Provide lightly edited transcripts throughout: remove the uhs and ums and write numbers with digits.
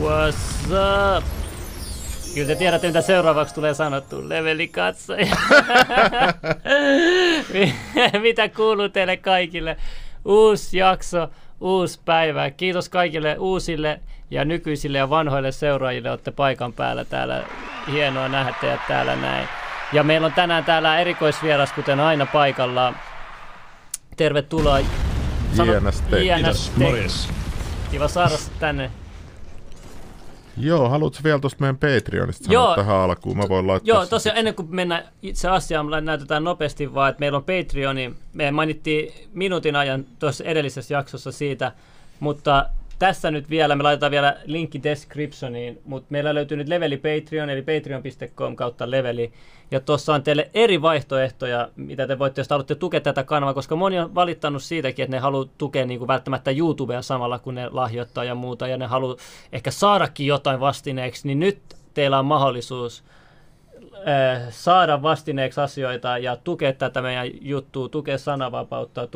What's up? Kyllä te tiedätte, mitä seuraavaksi tulee sanottu. Levelikatsoja. Mitä kuuluu teille kaikille? Uusi jakso, uusi päivä. Kiitos kaikille uusille ja nykyisille ja vanhoille seuraajille. Olette paikan päällä täällä. Hienoa nähdä teidät täällä näin. Ja meillä on tänään täällä erikoisvieras, kuten aina paikalla. Tervetuloa. Hienosti. Morjes. Kiva saada tänne. Joo, haluatko vielä tuosta meidän Patreonista sanoa tähän alkuun? Mä voin laittaa. Joo, tosiaan ennen kuin mennään itse asiaan, näytetään nopeasti vaan, että meillä on Patreoni. Me mainittiin minuutin ajan tuossa edellisessä jaksossa siitä, mutta tässä nyt vielä, me laitetaan vielä linkki descriptioniin, mutta meillä löytyy nyt Leveli Patreon, eli patreon.com/leveli, ja tuossa on teille eri vaihtoehtoja, mitä te voitte, jos te haluatte tukea tätä kanavaa, koska moni on valittanut siitäkin, että ne haluaa tukea niin kuin välttämättä YouTubea samalla, kun ne lahjoittaa ja muuta, ja ne haluaa ehkä saadakin jotain vastineeksi, niin nyt teillä on mahdollisuus saada vastineeksi asioita ja tukea tätä meidän juttua, tukea sananvapautta,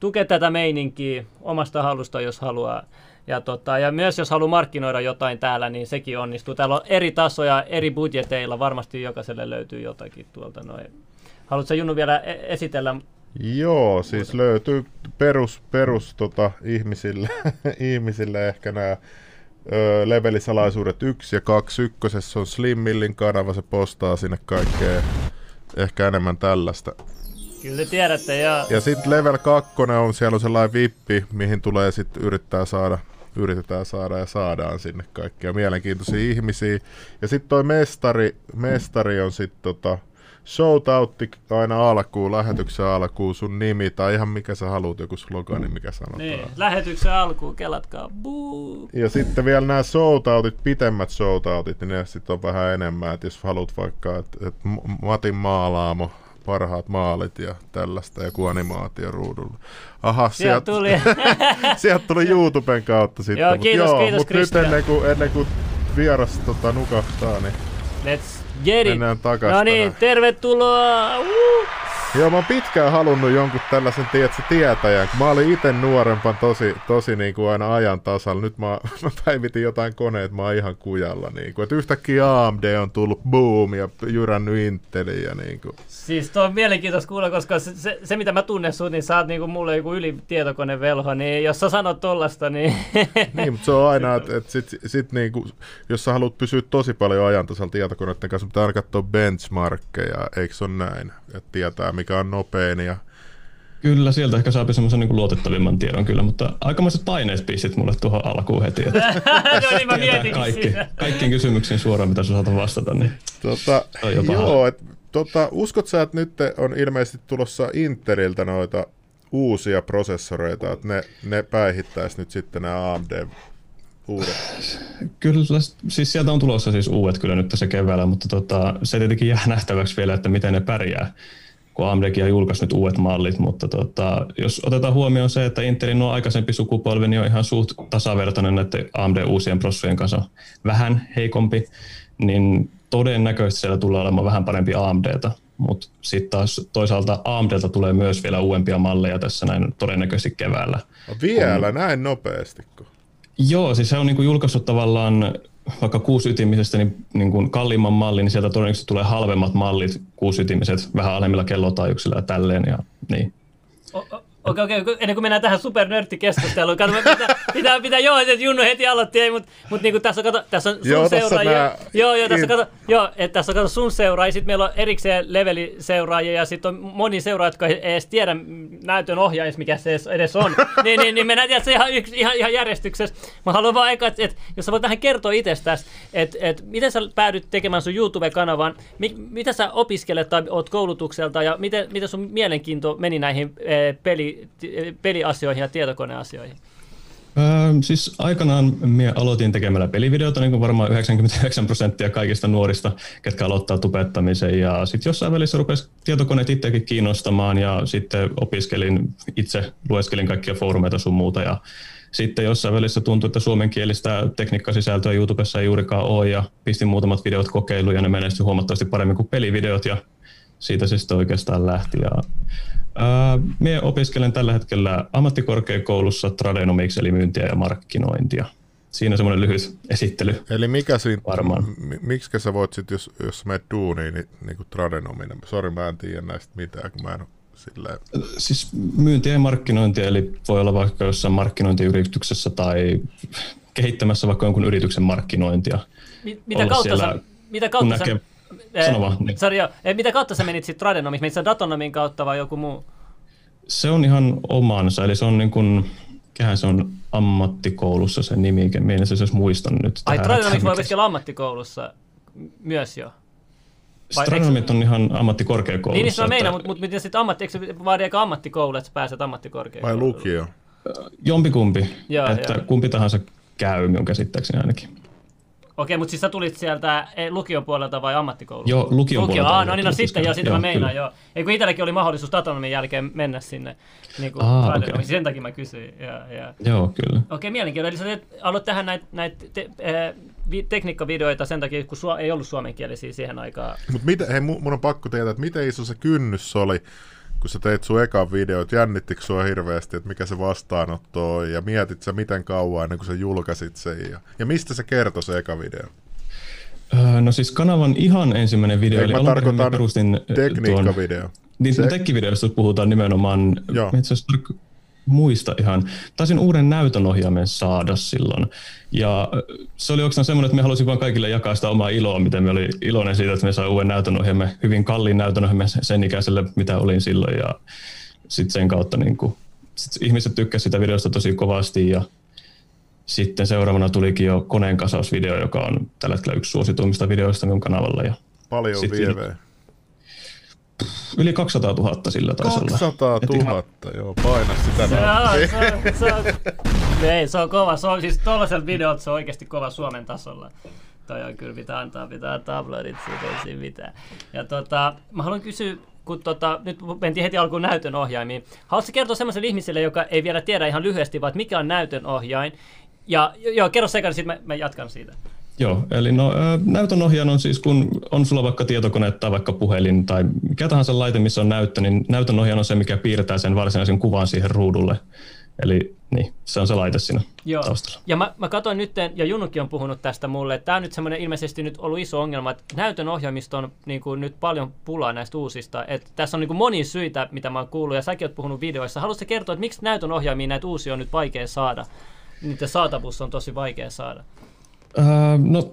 tukee tätä meininkiä omasta halusta, jos haluaa. Ja myös jos haluaa markkinoida jotain täällä, niin sekin onnistuu. Täällä on eri tasoja, eri budjeteilla. Varmasti jokaiselle löytyy jotakin tuolta noin. Haluatko Junnu vielä esitellä? Joo, siis muuten löytyy perus ihmisille ehkä nämä levelisalaisuudet 1 ja 2. Ykkösessä on Slim Millin kanava, se postaa sinne kaikkea ehkä enemmän tällaista. Kyllä tiedätte, joo. Ja sitten level 2 on, siellä on sellainen vippi, mihin tulee sitten yritetään saada ja saadaan sinne kaikkia mielenkiintoisia ihmisiä. Ja sitten toi mestari on sitten shoutoutti aina alkuun, lähetyksen alkuun, sun nimi tai ihan mikä sä haluut, joku slogani, mikä sanotaan. Niin, lähetyksen alkuun, kelatkaa. Buu. Ja sitten vielä nämä shoutoutit, pitemmät shoutoutit, niin ne sitten on vähän enemmän, että jos haluat vaikka, että Matin maalaamo, parhaat maalit ja tällaista, joku animaatio ruudulla. Aha, sieltä tuli YouTuben kautta sitten. Joo, kiitos Kristian. Mutta nyt ennen kuin vieras nukahtaa, niin let's get it. Mennään takaisin. No niin, tervetuloa! Joo, mä oon pitkään halunnut jonkun tällaisen tietäjän. Mä olin itse nuorempan tosi niin kuin aina ajan tasalla. Nyt mä päivitin jotain koneet, mä oon ihan kujalla. Niin kuin. Et yhtäkkiä AMD on tullut boom ja jyrännyt Intelin. Ja niin kuin. Siis tuo on mielenkiintoista kuulla, koska se mitä mä tunnen sut, niin sä oot niin kuin mulle joku ylitietokonevelho. Niin jos sä sanot tollasta, niin... Niin, mutta se on aina, että sit niin kuin, jos sä haluat pysyä tosi paljon ajan tasalla tietokoneiden kanssa, pitää aina katsoa benchmarkkeja, eikö se ole näin? Että tietää, mikä on nopein ja... Kyllä, sieltä ehkä saapi semmoisen niin luotettavimman tiedon kyllä, mutta aikamaiset paineet pistit mulle tuohon alkuun heti. Joo, niin mä mietinkin kaikkiin kysymyksiin suoraan, mitä sä saat vastata, niin... Joo, et, uskot sä, että nyt on ilmeisesti tulossa Interiltä noita uusia prosessoreita, että ne päihittäis nyt sitten nämä AMD uudet? Kyllä, siis sieltä on tulossa siis uudet kyllä nyt tässä keväällä, mutta se tietenkin jää nähtäväksi vielä, että miten ne pärjää. Kun AMDkin julkaisi nyt uudet mallit, mutta jos otetaan huomioon se, että Intelin on aikaisempi sukupolvi, niin on ihan suht tasavertainen näiden AMD-uusien prossojen kanssa vähän heikompi, niin todennäköisesti siellä tulee olemaan vähän parempi AMDta, mutta sitten taas toisaalta AMDlta tulee myös vielä uudempia malleja tässä näin todennäköisesti keväällä. Vielä näin nopeasti? Joo, siis se on niinku julkaissut tavallaan vaikka kuusytimisestä niin kalliimman mallin, niin sieltä todennäköisesti tulee halvemmat mallit, kuusytimiset, vähän alemmilla kellotaajuuksilla ja tälleen. Ja, niin. Okei, ennen kuin mennään tähän supernörttikeskusteluun. Kato, pitää joo, että Junnu heti aloitti, ei, mutta niin kuin tässä on, kato, tässä on sun joo, seuraajia. Joo, tässä kato, joo, että tässä on, kato, sun seuraajia, sitten meillä on erikseen leveliseuraajia, ja sitten on moni seuraajia, jotka ei edes tiedä näytön ohjaajista, mikä se edes on. niin mennään tietysti ihan järjestyksessä. Mä haluan vaan eka, että jos sä voit vähän kertoa itsestäsi, että miten sä päädyt tekemään sun YouTube-kanavan, mitä sä opiskelet tai oot koulutukselta, ja miten sun mielenkiinto meni näihin peliasioihin ja tietokoneasioihin? Siis aikanaan minä aloitin tekemällä pelivideota, niin kuin varmaan 99% kaikista nuorista, ketkä aloittaa tubettamisen. Ja sitten jossain välissä rupesi tietokoneet itsekin kiinnostamaan, ja sitten opiskelin itse, lueskelin kaikkia foorumeita sun muuta. Ja sitten jossain välissä tuntui, että suomenkielistä tekniikkasisältöä YouTubessa ei juurikaan ole, ja pistin muutamat videot kokeiluun, ja ne menestyi huomattavasti paremmin kuin pelivideot, ja siitä se sitten oikeastaan lähti. Minä opiskelen tällä hetkellä ammattikorkeakoulussa tradenomiiksi, eli myyntiä ja markkinointia. Siinä semmoinen lyhyt esittely. Eli mikä siinä, miksikä sä voit sitten, jos menet duuniin, niin tradenomina? Sori, mä en tiedä näistä mitään, kun mä en ole silleen. Siis myyntiä ja markkinointia, eli voi olla vaikka jossain markkinointiyrityksessä tai kehittämässä vaikka jonkun yrityksen markkinointia. Mitä kautta sä menit sitten tradenomiksi? Menit sä datonomin kautta vai joku muu? Se on ihan omansa, eli se on niin kuin, se on ammattikoulussa se nimi, minä se jos muistan nyt. Ai tradenomiksi voi opiskella ammattikoulussa myös jo? Tradenomit on ihan ammattikorkeakoulussa. Niin se on meina, mutta miten sitten ammattikoulu, että sä pääset ammattikorkeakouluun? Vai lukio? Jompikumpi, että kumpi tahansa käy minun käsittääkseni ainakin. Okei, mutta siis sä tulit sieltä lukion puolelta vai ammattikoulusta? Joo, lukion puolelta. Sitten mä meinaan, joo. Eikö itselläkin oli mahdollisuus datonomin jälkeen mennä sinne niinku okay. Sen takia mä kysyin. Joo, kyllä. Okei, mielenkiintoista. Eli sä aloit tähän näitä tekniikkavideoita sen takia, kun ei ollut suomenkielisiä siihen aikaan. Mutta mun on pakko tietää, että miten iso se kynnys oli, kun sä teit sun ekan videoita, jännittikö sua hirveästi, että mikä se vastaanotto on, ja mietit sä miten kauan ennen kuin sä julkaisit sen, ja mistä sä kertoi se eka video? No siis kanavan ihan ensimmäinen video, eli mä perustin tekniikkavideo. Niin tekkivideosta puhutaan nimenomaan, muista ihan. Taisin uuden näytönohjaimen saada silloin. Ja se oli oikeastaan semmoinen, että me halusin vaan kaikille jakaa sitä omaa iloa, miten me oli iloinen siitä, että me saimme uuden näytönohjaimen, hyvin kalliin näytönohjaimen sen ikäiselle, mitä olin silloin. Ja sitten sen kautta niin kun, sit ihmiset tykkäsivät sitä videosta tosi kovasti. Ja sitten seuraavana tulikin jo koneen kasausvideo, joka on tällä hetkellä yksi suosituimmista videoista minun kanavalla. Ja paljon vievää. Yli 200 000 sillä tasolla. 200 000, joo, paina sitä. Se on kova, se on siis tollaisella videolta se on oikeasti kova Suomen tasolla. Toi on kyllä, pitää antaa uploadit, siitä ei siinä mitään. Ja mä haluan kysyä, kun nyt mentiin heti alkuun näytönohjaimiin. Haluatko kertoa semmoiselle ihmiselle, joka ei vielä tiedä ihan lyhyesti, vaan mikä on näytönohjain? Ja joo, kerro sekaan, niin sitten mä jatkan siitä. Joo, eli näytönohjaan on siis, kun on sulla vaikka tietokone tai vaikka puhelin tai mikä tahansa laite, missä on näyttö, niin näytönohjaan on se, mikä piirtää sen varsinaisen kuvan siihen ruudulle. Eli niin, se on se laite siinä taustalla. Ja mä katsoin nyt, ja Junnukin on puhunut tästä mulle, että tämä on nyt semmoinen ilmeisesti nyt ollut iso ongelma, että näytönohjaamista on niin kuin nyt paljon pulaa näistä uusista. Että tässä on niin kuin monia syitä, mitä mä oon kuullut, ja säkin oot puhunut videoissa. Haluatko kertoa, että miksi näytönohjaamia näitä uusia on nyt vaikea saada? Niiden saatavuus on tosi vaikea saada. No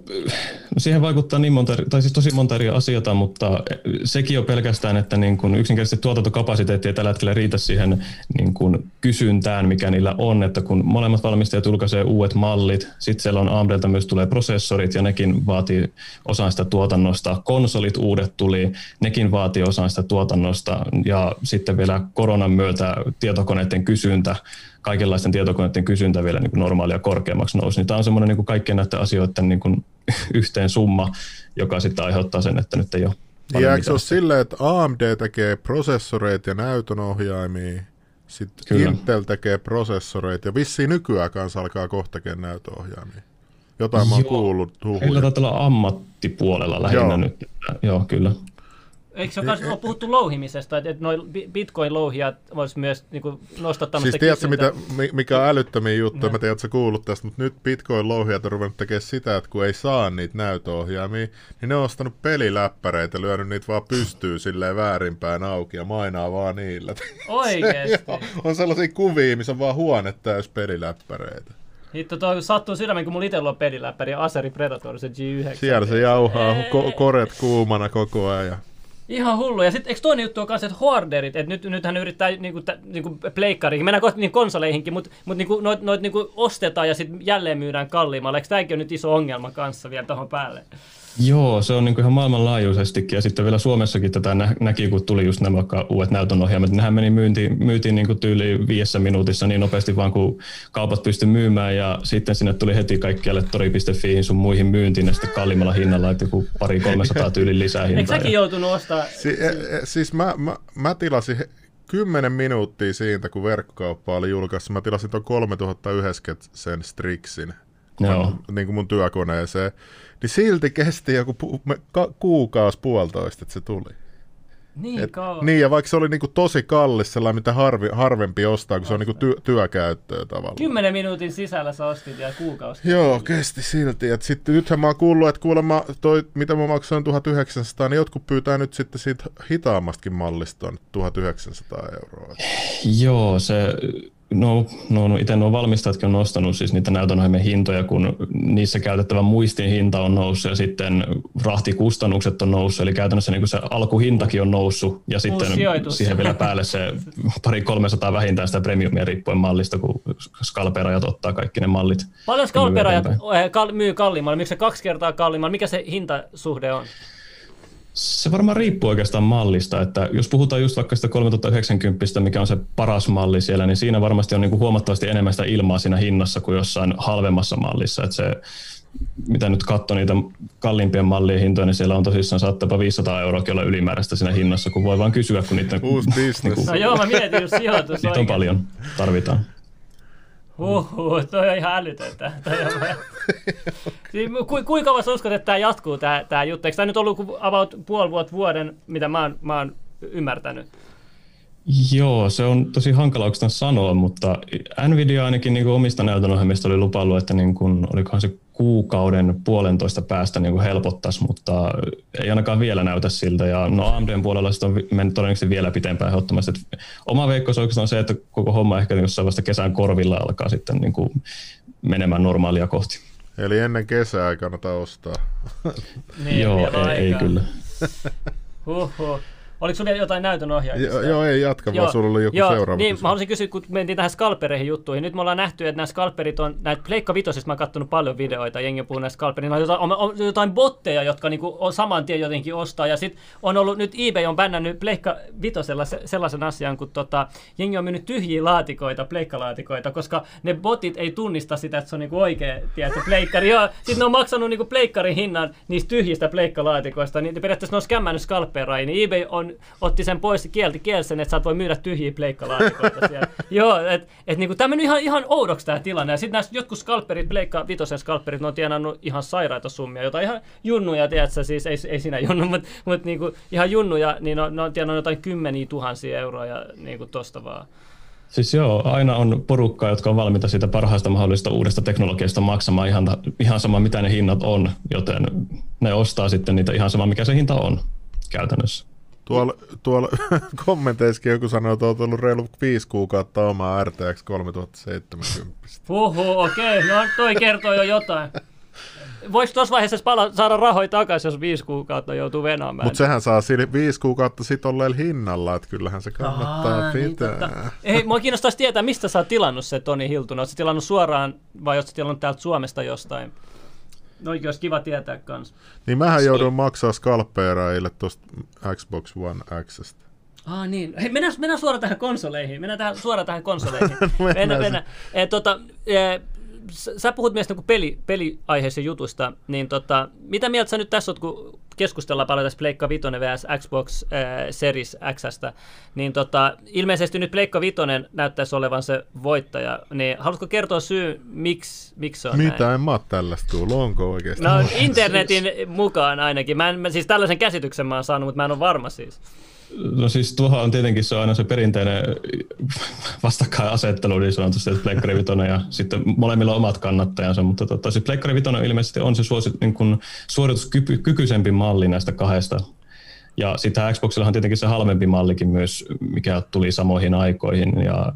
siihen vaikuttaa niin monta, tai siis tosi monta eri asioita, mutta sekin jo pelkästään, että niin kun yksinkertaisesti tuotantokapasiteetti ei tällä hetkellä riitä siihen niin kun kysyntään, mikä niillä on, että kun molemmat valmistajat julkaisee uudet mallit, sitten siellä on AMD:ltä myös tulee prosessorit ja nekin vaatii osan sitä tuotannosta, konsolit uudet tuli, nekin vaatii osan sitä tuotannosta ja sitten vielä koronan myötä tietokoneiden kysyntä. Kaikenlaisten tietokoneiden kysyntä vielä niin kuin normaalia korkeammaksi nousi. Niin tämä on semmoinen niin kuin kaikkien näiden asioiden niin kuin yhteen summa, joka sitten aiheuttaa sen, että nyt ei ole paljon. Ja eikö se ole silleen, että AMD tekee prosessoreita ja näytönohjaimia, sitten Intel tekee prosessoreita ja vissiin nykyään kanssa alkaa kohtakin näytönohjaimia. Jotain mä oon kuullut. Heillä taitaa olla ammattipuolella lähinnä nyt. Joo, kyllä. Eikö se ole puhuttu louhimisesta, että noi bitcoin-louhijat olisi myös niinku nostattanut siis sitä kysyntää? Siis tiedätkö, mikä on älyttömiä juttuja, mä tiedän, että sä kuulut tästä, mutta nyt bitcoin-louhijat on ruvennut tekemään sitä, että kun ei saa niitä näytöohjaimia, niin ne on ostanut peliläppäreitä, lyönyt niitä vaan pystyy silleen väärinpäin auki ja mainaa vaan niillä. Oikeesti? On sellaisia kuvia, missä on vaan huone täys peliläppäreitä. Hitto, toi sattuu sydämen, kun mulla itellä on peliläppäri ja Aseri Predator, se G9. Siellä se jauhaa koret kuumana koko ajan. Ihan hullu. Ja sitten eikö toinen juttu on myös, että hoarderit, että nythän yrittää niinku pleikkariin, mennään kohta niihin konsoleihinkin, mutta niinku, noit niinku ostetaan ja sitten jälleen myydään kalliimmalla. Eikö tämäkin on nyt iso ongelma kanssa vielä tuohon päälle? Joo, se on niinku ihan maailmanlaajuisestikin ja sitten vielä Suomessakin tätä näki, kun tuli just nämä uudet näytönohjaimet. Nehän meni myytiin niinku tyyliin 5 minuutissa niin nopeasti vaan, kun kaupat pystyi myymään ja sitten sinne tuli heti kaikkialle tori.fiin sun muihin myyntiin ja sitten kalliimmalla hinnalla, että joku 200-300 tyylin lisää hintaa. Eikö säkin joutunut ostaa? Siis mä tilasin 10 minuuttia siitä, kun verkkokauppa oli julkaissut. Mä tilasin tuon 3090 sen Strixin. Niin kuin mun työkoneeseen, niin silti kesti joku kuukausi puolitoista, että se tuli. Niin, ja vaikka se oli niinku tosi kallis, sellainen mitä harvempi ostaa, kun se on niinku työkäyttöä tavallaan. 10 minuutin sisällä sä ostit ja kuukausi. Joo, kesti silti. Et sit, nythän mä oon kuullut, että kuulemma toi, mitä mä maksoin 1900, niin jotkut pyytää nyt sitten siitä hitaammastakin mallista 1900 €. Joo, se... No itse nuo valmistajatkin on nostanut siis niitä näytönohjelmien hintoja, kun niissä käytettävän muistin hinta on noussut ja sitten rahtikustannukset on noussut, eli käytännössä niin se alkuhintakin on noussut ja sitten siihen vielä päälle se 200-300 vähintään sitä premiumia riippuen mallista, kun skalperajat ottaa kaikki ne mallit. Paljon skalperajat myy kalliimmalla, miksi se 2 kertaa kalliimmalla, mikä se hintasuhde on? Se varmaan riippuu oikeastaan mallista, että jos puhutaan just vaikka sitä 3090, mikä on se paras malli siellä, niin siinä varmasti on niinku huomattavasti enemmän sitä ilmaa siinä hinnassa kuin jossain halvemmassa mallissa. Että se, mitä nyt katsoo niitä kalliimpien mallien hintoja, niin siellä on tosissaan saattaa 500 € olla ylimääräistä siinä hinnassa, kun voi vaan kysyä, kun niitä no joo, mä mietin just sijoitus. Niitä on paljon, tarvitaan. Huhhuh, toi on ihan älytöntä. Kuinka kauan sä uskot, että tämä jatkuu tämä juttu? Eikö tämä nyt ollut about puoli vuotta vuoden, mitä mä oon ymmärtänyt? Joo, se on tosi hankala oikeastaan sanoa, mutta Nvidia ainakin niin kuin omista näytönohjelmista oli lupaillut, että niin kuin, olikohan se kuukauden puolentoista päästä niin kuin helpottaisi, mutta ei ainakaan vielä näytä siltä. Ja no AMDn puolella sitten on mennyt todennäköisesti vielä pitempään ehdottomasti. Et oma veikkaus oikeastaan on se, että koko homma ehkä jossain vasta kesän korvilla alkaa sitten niin kuin menemään normaalia kohti. Eli ennen kesää ei kannata ostaa. Niin, joo, ei kyllä. Huhhuh. Oliko sinulla jotain näytönohjaajista? Joo, ei jatka, vaan sinulla oli joku seuraava. Niin, mä haluaisin kysyä, kun mentiin tähän skalpereihin juttuihin. Nyt me ollaan nähty, että nämä skalperit on, näitä Pleikka Vitosista mä oon katsonut paljon videoita, jengi on puhunut näistä skalpereista. On jotain botteja, jotka niinku on saman tien jotenkin ostaa. Ja sitten on ollut, nyt eBay on bännännyt Pleikka Vitosella sellaisen asian, kun jengi on mennyt tyhjiä laatikoita, pleikkalaatikoita, koska ne botit ei tunnista sitä, että se on niinku oikea pleikkari. Sitten ne on maksanut niinku pleikkarin hinnan niistä tyhjistä pleikkalaatikoista, niin periaatteessa ne on skämmännyt skalpereja, niin eBay on otti sen pois ja kielsi sen, että sä et voi myydä tyhjiä pleikkalaatikoita siellä. Joo, niinku, tämä meni ihan oudoksi tämä tilanne. Ja sitten nämä jotkut skalperit, Pleikka Vitosen skalperit, ne on tienannut ihan sairaita summia, jotain ihan junnuja, tiedätkö, siis ei sinä junnu, mutta niinku, ihan junnuja, niin ne on tienannut jotain 10 000 € niinku tosta vaan. Siis joo, aina on porukkaa, jotka on valmiita siitä parhaasta mahdollisesta uudesta teknologiasta maksamaan ihan sama, mitä ne hinnat on, joten ne ostaa sitten niitä ihan sama, mikä se hinta on käytännössä. Tuolla kommenteissakin joku sanoo, että olet ollut reilu 5 kuukautta omaa RTX 3070. Huhhuh, okei. No toi kertoo jo jotain. Voisi tuossa vaiheessa saada rahoja takaisin, jos 5 kuukautta joutuu venaamaan. Mutta sehän saa 5 kuukautta sitten olleen hinnalla, että kyllähän se kannattaa pitää. Ei, mua kiinnostaisi tietää, mistä sä oot tilannut se Toni Hiltunen. Oletko tilannut suoraan vai oletko tilannut täältä Suomesta jostain? No oikein olisi kiva tietää kans. Niin mähän joudun maksaa skalpeeraajille tuosta Xbox One X:stä. Ah niin. Hei, mennään suoraan tähän konsoleihin. Mennään. Sä puhut meistä niinku peliaiheisen jutusta, niin mitä mieltä sä nyt tässä oot, kun keskustellaan paljon tässä Pleikka 5 vs Xbox Series X:stä, niin ilmeisesti nyt Pleikka 5 näyttäisi olevan se voittaja, niin haluatko kertoa syy, miksi se on mitä näin? En mä ole tällaista tullut, onko oikeasti? No internetin mukaan ainakin, siis tällaisen käsityksen mä oon saanut, mutta mä en ole varma siis. No siis tuohon on tietenkin se on aina se perinteinen vastakkainasettelu, niin sanotusti, että Pleikkari Vitoinen ja sitten molemmilla on omat kannattajansa, mutta siis Pleikkari Vitoinen ilmeisesti on se niin suorituskykyisempi malli näistä kahdesta. Ja sitten Xboxillahan on tietenkin se halvempi mallikin myös, mikä tuli samoihin aikoihin. Ja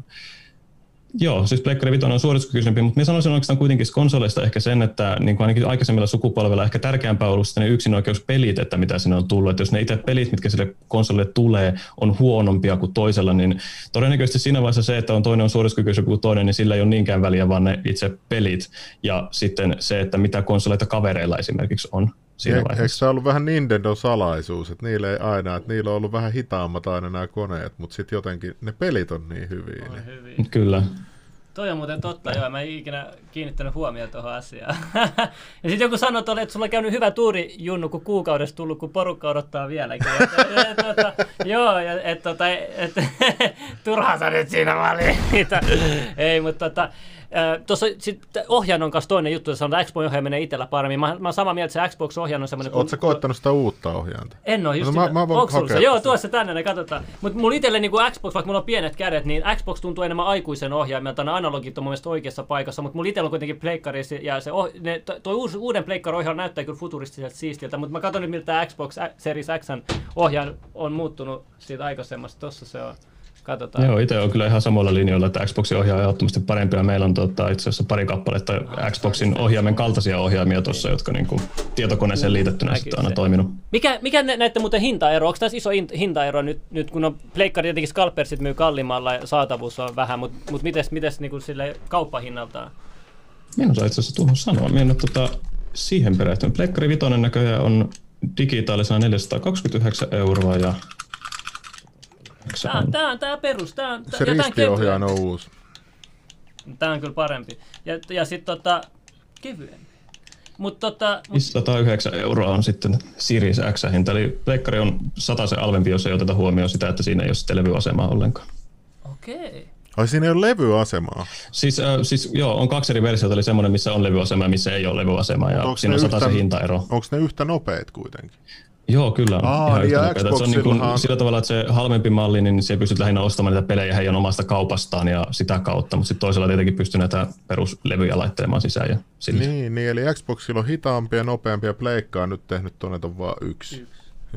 joo, siis Pleikkari Vitoinen on suorituskykyisempi, mutta minä sanoisin oikeastaan kuitenkin konsoleista ehkä sen, että niin kuin ainakin aikaisemmilla sukupolvilla ehkä tärkeämpää on ollut ne yksinoikeuspelit, että mitä sinne on tullut. Että jos ne itse pelit, mitkä sille konsolille tulee, on huonompia kuin toisella, niin todennäköisesti siinä vaiheessa se, että on toinen on suorituskykyisempi kuin toinen, niin sillä ei ole niinkään väliä, vaan ne itse pelit. Ja sitten se, että mitä konsoleita kavereilla esimerkiksi on siinä vaiheessa. Eikö se ollut vähän Nintendo-salaisuus, että niillä ei aina, että niillä on ollut vähän hitaammat aina nämä koneet, mutta sitten jotenkin ne pelit on niin hyviä. On niin. Kyllä. Toi on muuten totta, joo, mä en ikinä kiinnittänyt huomiota tuohon asiaan. Ja sitten joku sanoi tuolle, että sulla on käynyt hyvä tuuri, Junnu, kun kuukaudessa tullut, kun porukka odottaa vieläkin. Joo, että turhaan sä nyt siinä valita. Ei, mutta tuossa sitten ohjaannon kanssa toinen juttu, että sanotaan, että Xbox-ohjaan menee itsellä paremmin. Mä oon samaa mieltä, että se Xbox-ohjaan on semmoinen. Oletko sä koettanut sitä uutta ohjainta? En ole, just no, sitä. Joo, tuossa tänne ne katsotaan. Mutta mulla itselle niin kuin Xbox, vaikka mulla on pienet kädet, niin Xbox tuntuu enemmän aikuisen ohjaimelta. Ne analogit on mun mielestä oikeassa paikassa, mutta mulla itsellä on kuitenkin pleikkari ja se toi uuden pleikkariohjaan näyttää kyllä futuristiselta siistiltä, mutta mä katson nyt miltä tämä Xbox Series X:n ohjaan on muuttunut siitä aikaisemmasta. Tuossa se on. Katsotaan. Joo, itse on kyllä ihan samoilla linjoilla, että Xboxin ohjaaja on ehdottomasti parempi ja meillä on itse asiassa pari kappaletta Xboxin ohjaimen kaltaisia ohjaimia tuossa, jotka niin kuin tietokoneeseen liitettynä sitten aina toiminut. Mikä näette muuten hintaero? Onko tässä iso hintaero nyt kun on pleikkari tietenkin Scalpersit myy kalliimmalla ja saatavuus on vähän, mutta mites niin kuin sille kauppahinnaltaan? Minä osaa itse asiassa tuohon sanoa. Minä en ole siihen perehtynyt. Pleikkari Vitoinen näköjään on digitaalisena 429 € ja Tää on perus. Se ristiohjaan on uusi. Tää on kyllä parempi. Ja sit kevyempi. Mut 509 € on sitten Series X-hinta. Eli pleikkari on 100 € alvempi, jos ei oteta huomioon sitä, että siinä ei ole sitten levyasemaa ollenkaan. Okei. Ai siinä ei ole levyasemaa? Siis joo, on kaksi eri versiota, eli semmoinen, missä on levyasema ja missä ei ole levyasemaa. Ja siinä on 100 € hintaero. Onko ne yhtä nopeet kuitenkin? Joo, kyllä. Ihan se on niin kuin sillä tavalla, että se halvempi malli, niin se pystyt lähinnä ostamaan niitä pelejä heidän omasta kaupastaan ja sitä kautta, mutta sitten toisella tietenkin pystyy näitä peruslevyjä laittelemaan sisään. Ja niin, eli Xboxilla on hitaampi ja nopeampi ja Pleikka on nyt tehnyt tuonne on vaan yksi.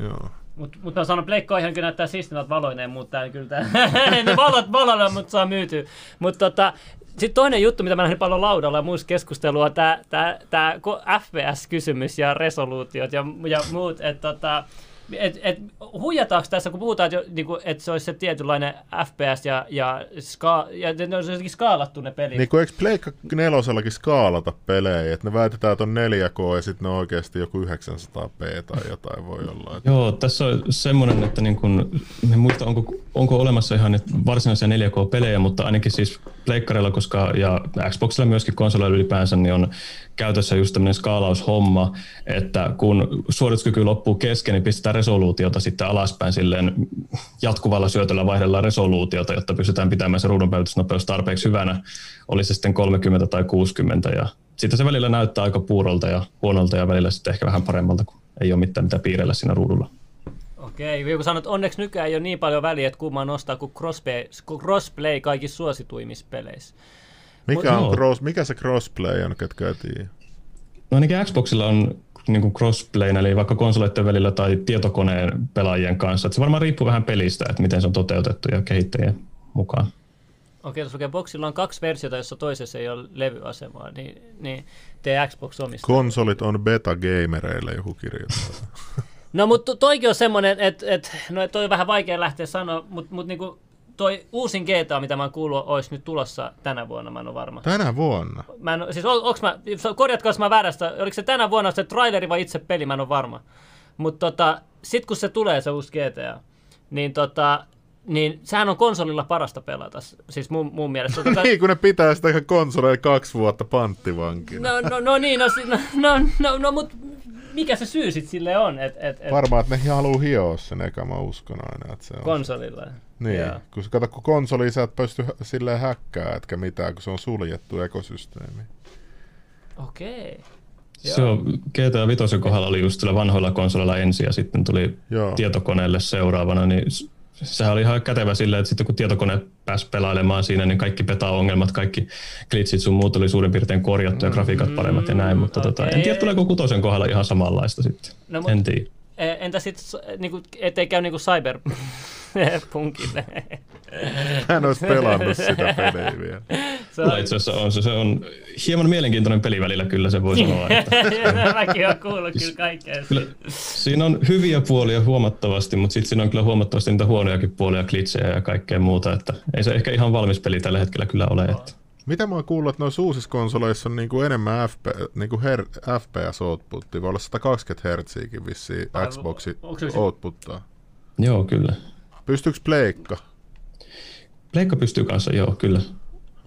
Joo. Mutta mä sanon, että Pleikka ihan kyllä näyttää siistinat valoineen, mutta kyllä ne valot valoilla, mutta saa myytyä. Mutta sitten toinen juttu, mitä mä näin paljon laudalla ja muissa keskustelua, tämä FPS-kysymys ja resoluutiot ja muut, että huijataanko tässä, kun puhutaan, että niinku, et se olisi se tietynlainen FPS ja ne olisi jotenkin skaalattu ne pelit. Niin kuin eikö Pleikka nelosellakin skaalata pelejä, että ne väitetään, että on 4K ja sitten ne on oikeasti joku 900p tai jotain voi olla. Että joo, tässä on semmoinen, että niin kun, en muista, onko olemassa ihan varsinaisia 4K-pelejä, mutta ainakin siis Pleikkarilla ja Xboxilla myöskin konsoleilla ylipäänsä niin on käytössä just tämmöinen skaalaushomma, että kun suorituskyky loppuu kesken, niin pistetään resoluutiota sitten alaspäin silleen jatkuvalla syötöllä vaihdellaan resoluutiota, jotta pystytään pitämään se ruudunpäivitysnopeus tarpeeksi hyvänä. Oli se sitten 30 tai 60 ja sitten se välillä näyttää aika puurolta ja huonolta ja välillä sitten ehkä vähän paremmalta, kun ei ole mitään mitä piirellä siinä ruudulla. Okei, joku sanoo, että onneksi nykyään ei ole niin paljon väliä, että kumman nostaa kuin crossplay kaikissa suosituimmissa peleissä. Mikä se crossplay on, ketkä ei tiedä? No ainakin Xboxilla on niin kuin crossplayn, eli vaikka konsoleiden välillä tai tietokoneen pelaajien kanssa. Että se varmaan riippuu vähän pelistä, että miten se on toteutettu ja kehittäjien mukaan. Okei, jos lukee boxilla on kaksi versiota, jossa toisessa ei ole levyasemaa, niin tee Xbox omista. Konsolit on beta-gamereille, joku kirjoittaa. No mutta toikin on semmoinen, että no toi on vähän vaikea lähteä sanoa, mutta niin kuin toi uusin GTA, mitä mä oon kuullut, olisi nyt tulossa tänä vuonna, mä en ole varma. Tänä vuonna? Mä en, siis korjatkaa, jos mä väärästä, oliko se tänä vuonna se traileri vai itse peli, mä en ole varma. Mutta sit kun se tulee se uusi GTA, niin sehän on konsolilla parasta pelata, siis mun mielestä. Niin, kun ne pitää sitä konsoleilla 2 vuotta panttivankina. No niin, mutta mikä se syy sit sille on? Varmaan, että ne haluaa hioa sen eka, mä uskon aina, että se on. Konsolilla? Niin, jaa. kun konsoliin sä et pysty silleen häkkää, etkä mitään, kun se on suljettu ekosysteemi. Okei. Se on, GTA 5 kohdalla oli just vanhoilla konsolilla ensin ja sitten tuli tietokoneelle seuraavana, niin sehän oli ihan kätevä silleen, että sitten kun tietokone pääsi pelailemaan siinä, niin kaikki peta-ongelmat, kaikki glitchit sun muut oli suurin piirtein korjattu ja grafiikat paremmat ja näin, mutta en tiedä tuleeko kutosen kohdalla ihan samanlaista sitten, no, en tiedä. Entä sitten, niinku, ettei käy niinku Cyberpunkille? Hän olisi pelannut sitä pelejä vielä. Itse asiassa on, se on hieman mielenkiintoinen peli välillä, kyllä se voi sanoa. Mäkin olen kuullut kyllä kaikkea. Siinä on hyviä puolia huomattavasti, mutta sitten siinä on kyllä huomattavasti niitä huonojakin puolia, glitsejä ja kaikkea muuta. Että ei se ehkä ihan valmis peli tällä hetkellä kyllä ole. Että. Mitä mä oon kuullut, että noissa uusissa konsoleissa on niinku enemmän FPS outputtia, voi olla 120 Hz:ikin vissiin Xboxi outputtaa. Joo, kyllä. Pystyykö pleikka? Pleikka pystyy kanssa, joo, kyllä.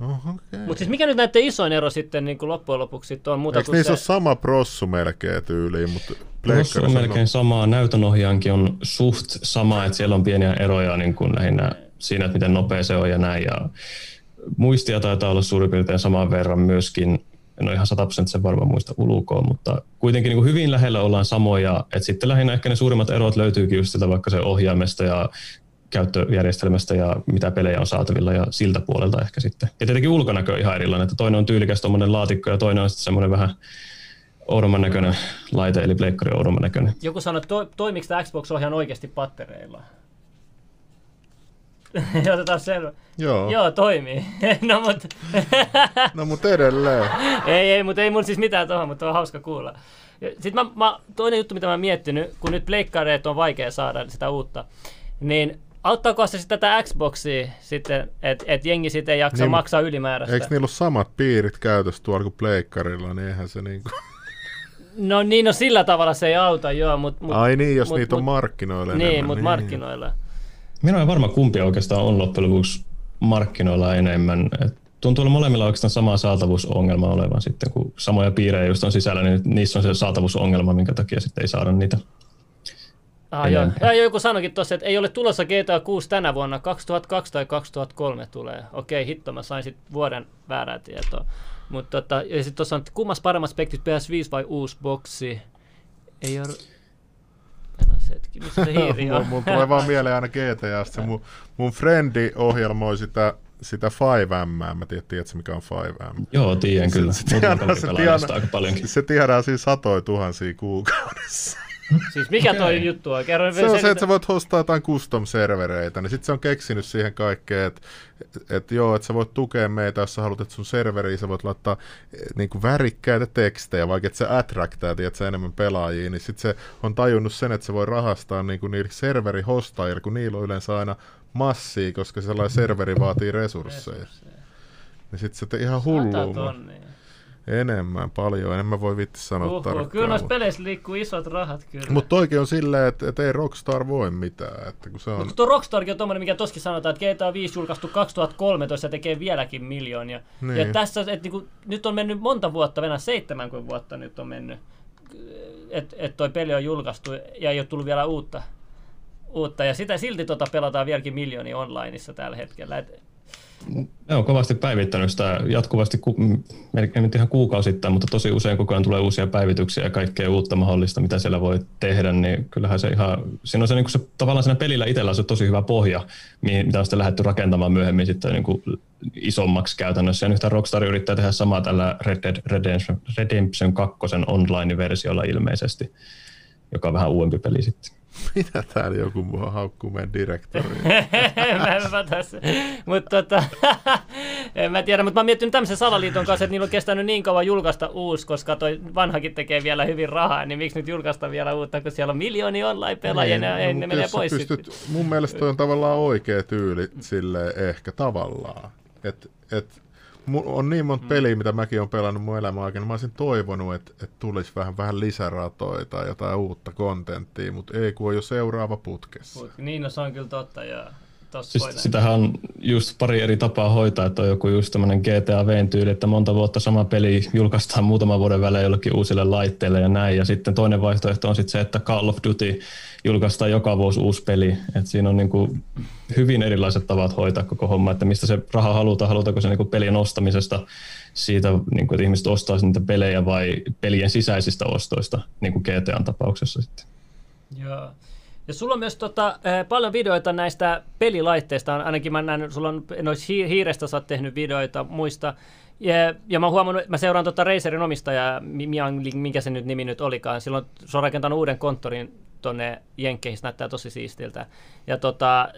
Okay. Mutta siis mikä nyt näette isoin ero sitten niin kuin loppujen lopuksi on muuta kuin se... Eikö niissä ole sama prossu melkein tyyliin, mutta... Prossu on melkein sama, näytönohjaankin on suht sama, että siellä on pieniä eroja niin kuin lähinnä siinä, että miten nopea se on ja näin. Ja muistia taitaa olla suurin piirtein saman verran myöskin, en ole ihan 100% varmaan muista ulkoa, mutta kuitenkin niin kuin hyvin lähellä ollaan samoja. Et sitten lähinnä ehkä ne suurimmat erot löytyykin just sitä vaikka se ohjaimesta ja käyttöjärjestelmästä ja mitä pelejä on saatavilla ja siltä puolelta ehkä sitten. Ja tietenkin ulkonäkö on ihan erilainen, että toinen on tyylikäs tuommoinen laatikko ja toinen on sitten semmoinen vähän oudomman näköinen laite, eli pleikkari on oudomman näköinen. Joku sanoi, että toimiko tämä Xbox-ohjaan oikeasti pattereilla? Otetaan selvä. Joo, toimii. No mut... no mut edelleen. Ei, mutta ei mun siis mitään tohon, mutta on hauska kuulla. Sitten toinen juttu, mitä mä oon miettinyt, kun nyt pleikkareet on vaikea saada sitä uutta, niin auttaako se sitten tätä Xboxia sitten, että jengi sitten ei jaksa niin, maksaa ylimääräistä? Eikö niillä ole samat piirit käytössä tuolla kuin pleikkarilla, niin eihän se niinku... No niin, no sillä tavalla se ei auta, joo, mut ai niin, jos niitä on markkinoilla enemmän. Niin, mutta markkinoilla. Minä en varma kumpi oikeastaan on loppujen lopuksi markkinoilla enemmän. Et tuntuu olla molemmilla oikeastaan sama saatavuusongelma olevan sitten, kun samoja piirejä just on sisällä, niin niissä on se saatavuusongelma, minkä takia sitten ei saada niitä. Joku sanoikin tuossa, että ei ole tulossa GTA 6 tänä vuonna, 2002 tai 2003 tulee. Okei, hitto, mä sain sitten vuoden väärää tietoa. Mutta ja sitten tuossa on, että kummas paremmat spektit, PS5 vai uusi boksi? Ei ole... Mun tulee vaan mieleen aina GTA:sta. Mun frendi ohjelmoi sitä 5M. Mä tiedätkö mikä on 5M? Joo, tiedän kyllä. Se tiedää siis 100 000 kuukaudessa. Siis mikä toi juttu on? Kerron se on se, että sä voit hostaa jotain custom-servereitä, niin sit se on keksinyt siihen kaikkeen, että sä voit tukea meitä, jos sä haluat, että sun serveriin sä voit laittaa niinku värikkäitä tekstejä, vaikka että sä attractaa, tiedät sä enemmän pelaajia, niin sit se on tajunnut sen, että se voi rahastaa niinku niille serverihostajille, kun niillä on yleensä aina massia, koska sellainen serveri vaatii resursseja. Niin sit se ihan hullua. Enemmän, paljon. Enemmän voi vittu sanoa tarkkaan. Kyllä noissa peleissä liikkuu isot rahat kyllä. Mutta toikin on silleen, että ei Rockstar voi mitään. Että kun se on... Mutta tuo Rockstarkin on tommoinen, mikä toskin sanotaan, että GTA 5 julkaistu 2013 ja tekee vieläkin miljoonia. Niin. Ja tässä, että niinku, nyt on mennyt monta vuotta, Venäjä 7 vuotta nyt on mennyt, että toi peli on julkaistu ja ei ole tullut vielä uutta. Ja sitä silti pelataan vieläkin miljoonia onlineissa tällä hetkellä. Ne on kovasti päivittänyt sitä jatkuvasti, melkein nyt ihan kuukausittain, mutta tosi usein koko ajan tulee uusia päivityksiä ja kaikkea uutta mahdollista, mitä siellä voi tehdä, niin kyllähän se ihan, siinä on se, niin se tavallaan siinä pelillä itsellä on se tosi hyvä pohja, mitä on sitten lähdetty rakentamaan myöhemmin sitten niin kuin isommaksi käytännössä. Ja nythän Rockstar yrittää tehdä samaa tällä Red Dead Redemption 2 online-versiolla ilmeisesti, joka on vähän uudempi peli sitten. Mitä täällä joku muu haukkuu meidän direktoriin? En mä tiedä, mutta mä oon miettinyt tämmöisen salaliiton kanssa, että niillä on kestänyt niin kauan julkaista uusi, koska toi vanhakin tekee vielä hyvin rahaa, niin miksi nyt julkaista vielä uutta, kun siellä on miljoonia online-pelaajia ja ne menee pois sitten. Mun mielestä toi on tavallaan oikea tyyli silleen ehkä tavallaan, on niin monta peliä, mitä mäkin olen pelannut mun elämän aikana. Mä olisin toivonut, että tulisi vähän lisäratoja tai jotain uutta kontenttia, mutta ei kun on jo seuraava putkessa. Niin, no se on kyllä totta, joo. Siis sitähän on just pari eri tapaa hoitaa, että on joku just tämmöinen GTA V:n tyyli, että monta vuotta sama peli julkaistaan muutaman vuoden välein jollekin uusille laitteille ja näin. Ja sitten toinen vaihtoehto on sitten se, että Call of Duty julkaistaan joka vuosi uusi peli. Et siinä on niinku hyvin erilaiset tavat hoitaa koko homma, että mistä se raha halutaan, halutaanko se niinku pelien ostamisesta siitä, niinku, että ihmiset ostaa niitä pelejä vai pelien sisäisistä ostoista, niin kuin GTAn tapauksessa sitten. Joo. Ja sulla on myös paljon videoita näistä pelilaitteista, ainakin mä näen, sulla on noista hiirestä sä oot tehnyt videoita muista. Ja mä oon huomannut, mä seuraan Razerin omistajaa, minkä se nyt nimi nyt olikaan. Silloin se on rakentanut uuden konttorin tuonne Jenkkeihin, se näyttää tosi siistiltä. Ja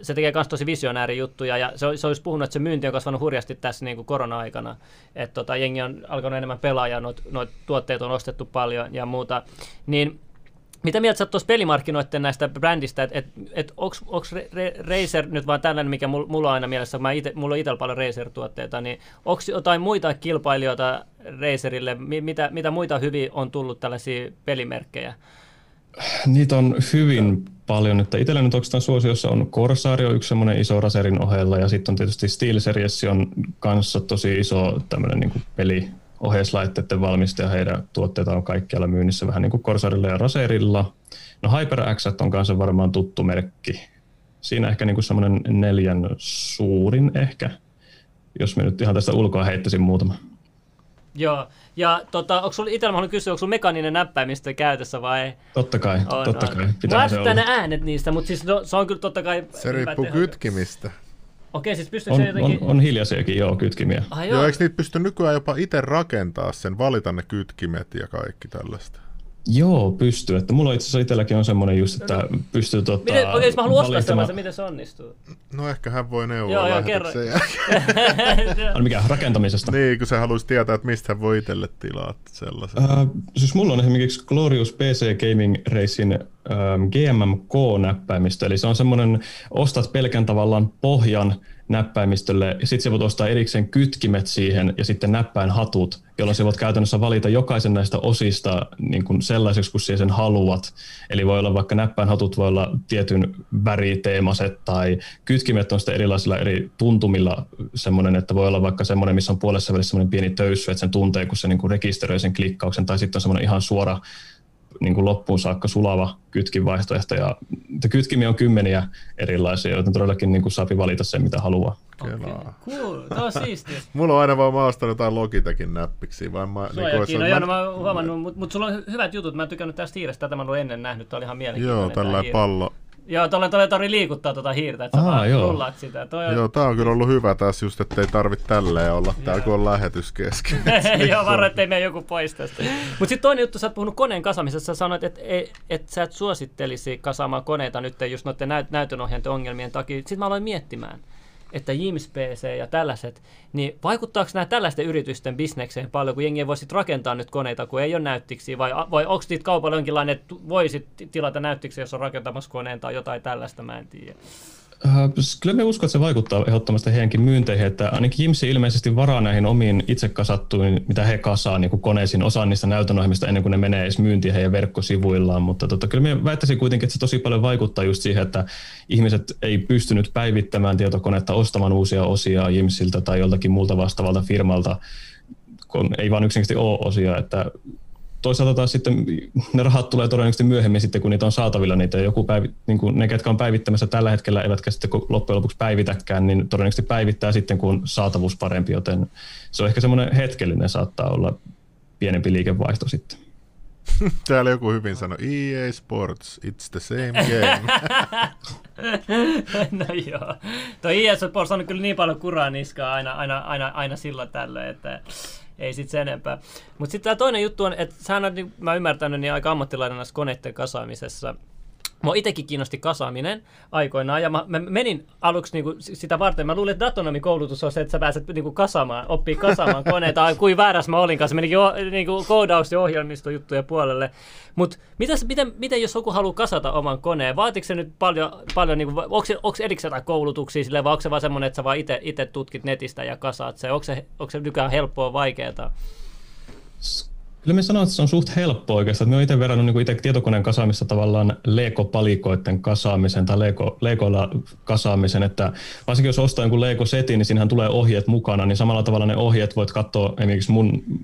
se tekee myös tosi visionääriä juttuja, ja se olisi puhunut, että se myynti on kasvanut hurjasti tässä niin kuin korona-aikana. Että jengi on alkanut enemmän pelaajaa, noit tuotteet on ostettu paljon ja muuta. Niin, mitä mieltä sä oot tuossa pelimarkkinoiden näistä brändistä, että onko Razer nyt vaan tällainen, mikä mulla on aina mielessä, kun mulla on itsellä paljon Razer-tuotteita, niin onko jotain muita kilpailijoita Razerille, mitä muita hyviä on tullut tällaisia pelimerkkejä? Niitä on hyvin paljon, että itsellä nyt oikeastaan suosiossa on Corsair on yksi semmoinen iso Razerin ohella, ja sitten on tietysti SteelSeries on kanssa tosi iso tämmöinen niin kuin peli. Oheislaitteiden valmistaja, heidän tuotteitaan on kaikkialla myynnissä vähän niin kuin Corsairilla ja Razerilla. No HyperX on kanssa varmaan tuttu merkki. Siinä ehkä niin kuin semmoinen 4 suurin ehkä, jos me nyt ihan tästä ulkoa heittäisin muutama. Joo, ja onko sulla itsellä, mä haluan kysyä, onko sulla mekaaninen näppäimistö käytössä vai? Totta kai. Pitää se olla. Mä äänet niistä, mutta siis se on kyllä totta kai... Se riippuu kytkimistä. Okei, siis pystyykö se jotenkin... On hiljaisiakin, joo, kytkimiä. Ah, joo. Eikö niitä pysty nykyään jopa itse rakentaa sen, valita ne kytkimet ja kaikki tällaista? Joo, pystyy. Että mulla itse asiassa itselläkin on semmoinen just, että pystyy Okei, jos mä haluan ostaa sellaista, miten se onnistuu? No ehkä hän voi neuvoa lähetyksen jälkeen. Mikä, rakentamisesta? Niin, kun sä haluaisit tietää, että mistä hän voi itselle tilaa sellaisen. Siis mulla on esimerkiksi Glorious PC Gaming Racing GMMK-näppäimistö, eli se on semmoinen, ostat pelkän tavallaan pohjan näppäimistölle, ja sitten sä voit ostaa erikseen kytkimet siihen ja sitten näppäinhatut, jolloin sä voit käytännössä valita jokaisen näistä osista niin kuin sellaiseksi, kun sä sen haluat. Eli voi olla vaikka näppäinhatut, voi olla tietyn väriteemaset, tai kytkimet on sitten erilaisilla eri tuntumilla semmoinen, että voi olla vaikka semmoinen, missä on puolessa välissä semmoinen pieni töyssy, että sen tuntee, kun se niin kuin rekisteröi sen klikkauksen, tai sitten on semmoinen ihan suora niin kuin loppuun saakka sulava kytkinvaihtoehto, ja kytkimiä on kymmeniä erilaisia, joten todellakin niin kuin saapi valita sen, mitä haluaa. Okei, cool. Tämä on siistiä. Mulla on aina vaan maastanut jotain Logitechin näppiksiä. Suojakiino, joo, mä oon huomannut, mutta sulla on hyvät jutut. Mä en tykännyt tästä hiirestä, tätä mä en ollut ennen nähnyt, tää oli ihan mielenkiintoinen. Joo, tällainen pallo. Joo, tuolla ei tarvitse liikuttaa tuota hiirtä, että sä vaan rullaat sitä. Joo, tää on kyllä ollut hyvä tässä just, ettei tarvitse tälleen olla täällä, kun on lähetys kesken. Joo, varmaan, ettei mene joku pois tästä. Mutta sitten toinen juttu, sä oot puhunut koneen kasaamisesta, sä sanoit, että sä et suosittelisi kasaamaan koneita nyt just noiden näytönohjainten ongelmien takia. Sitten mä aloin miettimään, että James PC ja tällaiset, niin vaikuttaako nämä tällaisten yritysten bisnekseen paljon, kun jengi ei voi sit rakentaa nyt koneita, kun ei ole näyttiksiä, vai onko niitä kaupalla jonkinlainen, että voi sit tilata näyttiksiä, jos on rakentamassa koneen tai jotain tällaista, mä en tiedä. Kyllä me uskon, että se vaikuttaa ehdottomasti heidänkin myynteihin, että ainakin Jimsi ilmeisesti varaa näihin omiin itse kasattuihin, mitä he kasaa niin kuin koneisiin, osaan niistä näytönohjelmista ennen kuin ne menee edes myyntiin heidän verkkosivuillaan, mutta kyllä me väittäisin kuitenkin, että se tosi paljon vaikuttaa just siihen, että ihmiset ei pystynyt päivittämään tietokonetta, ostamaan uusia osia Jimsiltä tai joltakin muulta vastaavalta firmalta, kun ei vaan yksinkertaisesti ole osia, että toisaalta taas sitten ne rahat tulee todennäköisesti myöhemmin sitten, kun niitä on saatavilla. Niitä joku niin kuin ne, ketkä on päivittämässä tällä hetkellä, eivätkä sitten loppujen lopuksi päivitäkään, niin todennäköisesti päivittää sitten, kun on saatavuus parempi. Joten se on ehkä semmoinen hetkellinen, saattaa olla pienempi liikevaihto sitten. Täällä joku hyvin sanoi, EA Sports, it's the same game. No joo. Tuo EA Sports on kyllä niin paljon kuraa niskaa aina silloin tällöin, että... Ei sit sen enempää. Mutta sitten tämä toinen juttu on, että sä olet, mä ymmärtänyt, niin aika ammattilainen näissä koneiden kasaamisessa. Mua itsekin kiinnosti kasaaminen aikoinaan, ja mä menin aluksi niinku sitä varten. Mä luulin, että datonomikoulutus on se, että sä pääset niinku kasaamaan, oppii kasaamaan koneita. Kuin väärässä mä olinkaan, se menikin niinku koodaus- ja ohjelmistojuttuja puolelle. Mutta miten jos joku haluaa kasata oman koneen, vaatiiko se nyt paljon niinku, onko erikseen jotain koulutuksia silleen, vai onko se vaan semmoinen, että sä vaan itse tutkit netistä ja kasaat se? Onko se nykyään helppoa, vaikeaa? Kyllä me sanoin, että se on suht helppo oikeastaan. Me olen itse verrannut niin kuin itse tietokoneen kasaamista tavallaan Lego-palikoiden kasaamisen tai Legoilla kasaamisen, että varsinkin jos ostaa jonkun Lego-setin, niin siinähän tulee ohjeet mukana, niin samalla tavalla ne ohjeet voit katsoa esimerkiksi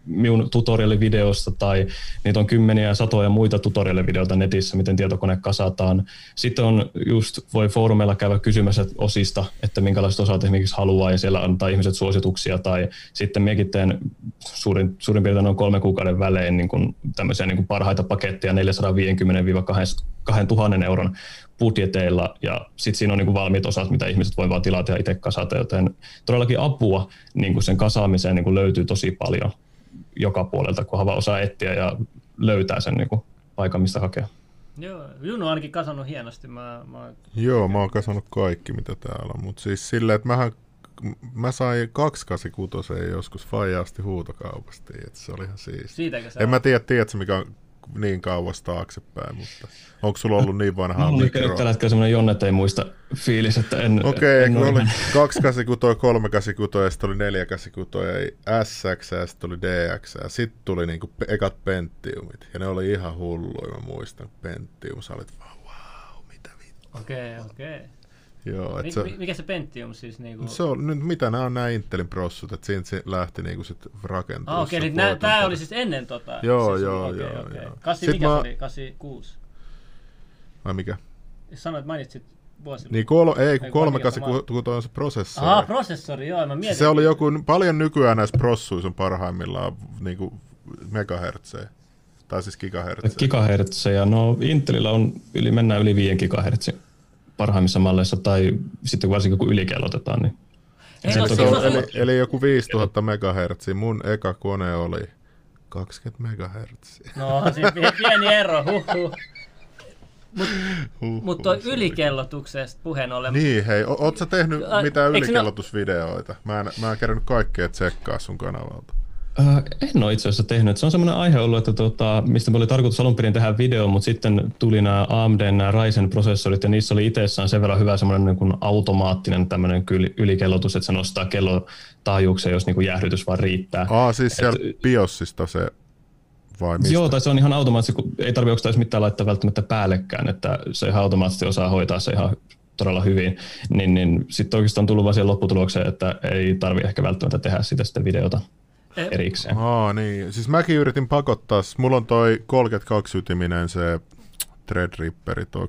minun tutorialivideosta tai niitä on kymmeniä ja satoja muita tutorialivideoita netissä, miten tietokone kasataan. Sitten on just, voi foorumeilla käydä kysymässä osista, että minkälaiset osat esimerkiksi haluaa ja siellä antaa ihmiset suosituksia tai sitten minäkin teen suurin piirtein noin 3 kuukauden välein niin kuin tämmöisiä niin kuin parhaita paketteja 450–2000 euron budjeteilla ja sitten siinä on niin kuin valmiit osat, mitä ihmiset voi vaan tilata ja itse kasata, joten todellakin apua niin kuin sen kasaamiseen niin kuin löytyy tosi paljon joka puolelta, kunhan vaan osaa etsiä ja löytää sen niin kuin paikan, mistä hakea. Joo, Juno on ainakin kasannut hienosti. Joo, mä oon kasannut kaikki, mitä täällä on, mutta siis silleen, että mä sain 286 joskus faijaasti huutokaupasta, että se oli ihan siisti. En mä tiedä, mikä on niin kauas taaksepäin, mutta onko sulla ollut niin vanhaa mikroa? Mulla oli tällä hetkellä semmoinen jonnet ei muista fiilis, että en... Okei, kun oli 286, 386 ja sitten oli 486 ja SX ja sitten oli DX ja sitten tuli niinku ekat Pentiumit ja ne oli ihan hulluja, mä muistan, Pentium, sä olit vaan wow, mitä vittu. Okei. Joo, mikä se Pentium siis? Niinku? Se on, nyt mitä nämä on nämä Intelin prossut, että siinä se lähti niinku sitten rakentumaan. Okei, niin tämä oli siis ennen tota. Joo. 86. Vai mikä? Sanoit, mainitsit vuosilta. Niin, 386 on se prosessori. Aha, prosessori, joo, mä mietin. Se oli joku, paljon nykyään näissä prossuissa on parhaimmillaan niinku megahertsejä. Tai siis gigahertsejä. Gigahertsejä, no Intelillä on, mennään yli 5 gigahertsiä. Parhaimmissa malleissa, tai sitten varsinkin kun ylikellotetaan. Niin. Eli joku 5000 MHz. Mun eka kone oli 20 MHz. No, siis pieni ero. Huhhuh. Mutta tuo ylikellotuksesta puheen ollen... Niin hei, ootko sä tehnyt mitään ylikellotusvideoita? Mä en kerännyt kaikkea tsekkaa sun kanavalta. En ole itse asiassa tehnyt. Se on semmoinen aihe ollut, että mistä me oli tarkoitus alun perin tehdä video, mutta sitten tuli nämä AMD, nämä Ryzen-prosessorit ja niissä oli itsessään sen verran hyvä semmoinen niin kuin automaattinen tämmöinen ylikellotus, että se nostaa kellotaajuuksia, jos niin kuin jäähdytys vaan riittää. Siis siellä BIOSista se vai mistä? Joo, tai se on ihan automaattisesti, kun ei tarvitse oikeastaan mitään laittaa välttämättä päällekään, että se ihan automaattisesti osaa hoitaa se ihan todella hyvin, niin sitten oikeastaan on tullut vaan siihen lopputulokseen, että ei tarvitse ehkä välttämättä tehdä sitä videota erikseen. Niin. Siis mäkin yritin pakottaa. Mulla on toi 32-ytiminen se Threadripperi, toi 3970X,